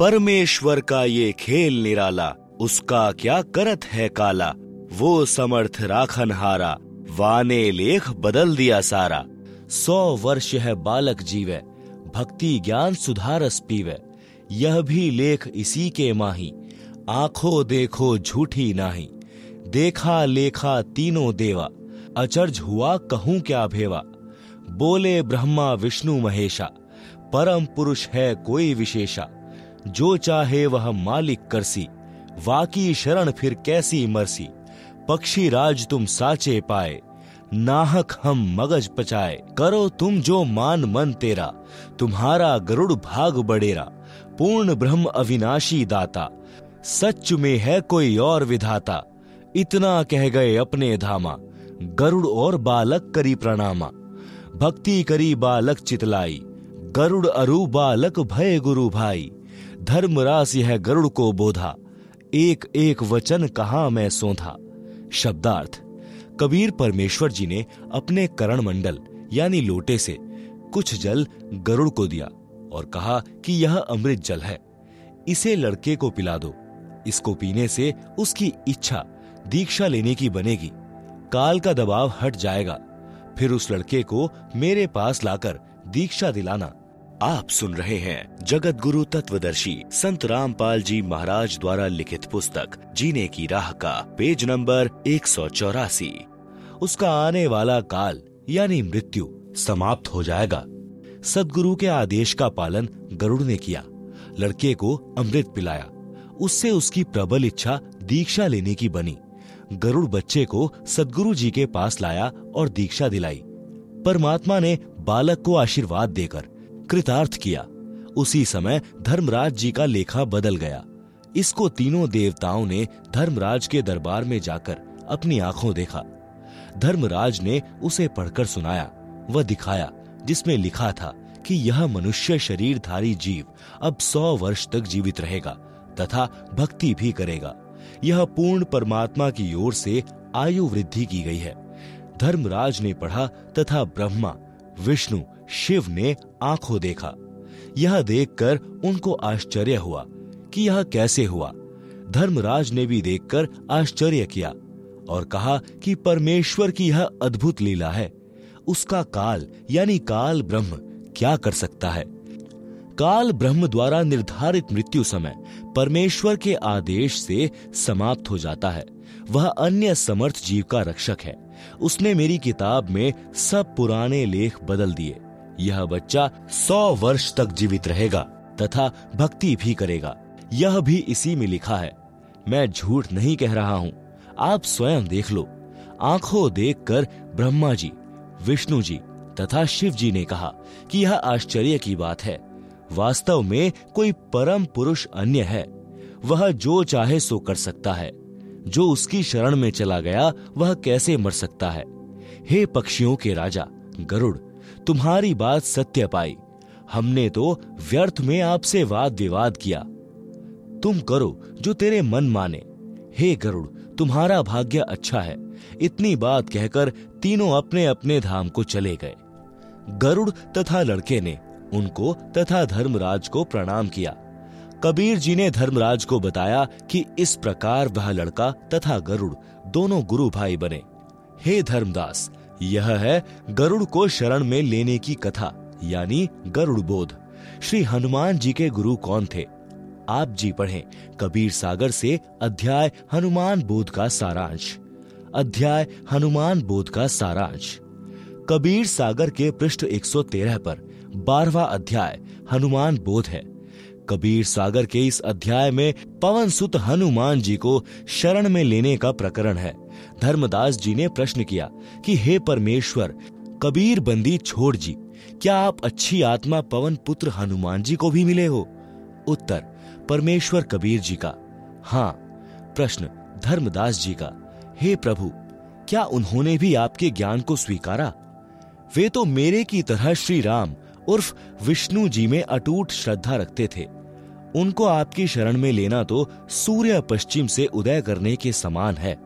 परमेश्वर का ये खेल निराला, उसका क्या करत है काला। वो समर्थ राखनहारा, वाने लेख बदल दिया सारा। सौ वर्ष है बालक जीवे, भक्ति ज्ञान सुधारस पीवे, यह भी लेख इसी के माही। आँखों देखो झूठी नाही, देखा लेखा तीनों देवा। अचरज हुआ कहूँ क्या भेवा, बोले ब्रह्मा विष्णु महेशा। परम पुरुष है कोई विशेषा, जो चाहे वह मालिक करसी। वाकी शरण फिर कैसी मरसी, पक्षी राज तुम साचे पाए। नाहक हम मगज पचाए, करो तुम जो मान मन तेरा। तुम्हारा गरुड़ भाग बड़ेरा, पूर्ण ब्रह्म अविनाशी दाता। सच में है कोई और विधाता, इतना कह गए अपने धामा। गरुड़ और बालक करी प्रणामा, भक्ति करी बालक चितलाई। गरुड़ अरु बालक भय गुरु भाई, धर्मराज यह गरुड़ को बोधा। एक एक वचन कहा मैं सोधा। शब्दार्थ, कबीर परमेश्वर जी ने अपने करण मंडल यानी लोटे से कुछ जल गरुड़ को दिया और कहा कि यह अमृत जल है, इसे लड़के को पिला दो। इसको पीने से उसकी इच्छा दीक्षा लेने की बनेगी, काल का दबाव हट जाएगा। फिर उस लड़के को मेरे पास लाकर दीक्षा दिलाना। आप सुन रहे हैं जगत गुरु तत्वदर्शी संत राम पाल जी महाराज द्वारा लिखित पुस्तक जीने की राह का पेज नंबर एक सौ चौरासी। उसका आने वाला काल यानी मृत्यु समाप्त हो जाएगा। सदगुरु के आदेश का पालन गरुड़ ने किया, लड़के को अमृत पिलाया, उससे उसकी प्रबल इच्छा दीक्षा लेने की बनी। गरुड़ बच्चे को सदगुरु जी के पास लाया और दीक्षा दिलाई। परमात्मा ने बालक को आशीर्वाद देकर कृतार्थ किया। उसी समय धर्मराज जी का लेखा बदल गया। इसको तीनों देवताओं ने धर्मराज के दरबार में जाकर अपनी आंखों देखा। धर्मराज ने उसे पढ़कर सुनाया व दिखाया, जिसमें लिखा था कि यह मनुष्य शरीरधारी जीव अब सौ वर्ष तक जीवित रहेगा तथा भक्ति भी करेगा। यह पूर्ण परमात्मा की ओर से आयु वृद्धि की गई है। धर्मराज ने पढ़ा तथा ब्रह्मा विष्णु शिव ने आंखों देखा। यह देखकर उनको आश्चर्य हुआ कि यह कैसे हुआ। धर्मराज ने भी देखकर आश्चर्य किया और कहा कि परमेश्वर की यह अद्भुत लीला है। उसका काल यानी काल ब्रह्म क्या कर सकता है। काल ब्रह्म द्वारा निर्धारित मृत्यु समय परमेश्वर के आदेश से समाप्त हो जाता है। वह अन्य समर्थ जीव का रक्षक है। उसने मेरी किताब में सब पुराने लेख बदल दिए। यह बच्चा सौ वर्ष तक जीवित रहेगा तथा भक्ति भी करेगा, यह भी इसी में लिखा है। मैं झूठ नहीं कह रहा हूँ, आप स्वयं देख लो। आंखों देखकर ब्रह्मा जी विष्णु जी तथा शिव जी ने कहा कि यह आश्चर्य की बात है। वास्तव में कोई परम पुरुष अन्य है, वह जो चाहे सो कर सकता है। जो उसकी शरण में चला गया वह कैसे मर सकता है। हे पक्षियों के राजा गरुड़, तुम्हारी बात सत्य पाई। हमने तो व्यर्थ में आपसे वाद विवाद किया, तुम करो जो तेरे मन माने। हे गरुड़, तुम्हारा भाग्य अच्छा है। इतनी बात कहकर तीनों अपने अपने धाम को चले गए। गरुड़ तथा लड़के ने उनको तथा धर्मराज को प्रणाम किया। कबीर जी ने धर्मराज को बताया कि इस प्रकार वह लड़का तथा गरुड़ दोनों गुरु भाई बने। हे धर्मदास, यह है गरुड़ को शरण में लेने की कथा यानी गरुड़ बोध। श्री हनुमान जी के गुरु कौन थे, आप जी पढ़ें कबीर सागर से अध्याय हनुमान बोध का सारांश। अध्याय हनुमान बोध का सारांश कबीर सागर के पृष्ठ एक सौ तेरह पर बारहवां अध्याय हनुमान बोध है। कबीर सागर के इस अध्याय में पवन सुत हनुमान जी को शरण में लेने का प्रकरण है। धर्मदास जी ने प्रश्न किया कि हे परमेश्वर, कबीर बंदी छोड़ जी, क्या आप अच्छी आत्मा पवन पुत्र हनुमान जी को भी मिले हो? उत्तर परमेश्वर कबीर जी का, हाँ। प्रश्न धर्मदास जी का, हे प्रभु, क्या उन्होंने भी आपके ज्ञान को स्वीकारा? वे तो मेरे की तरह श्री राम उर्फ विष्णु जी में अटूट श्रद्धा रखते थे। उनको आपकी शरण में लेना तो सूर्य पश्चिम से उदय करने के समान है।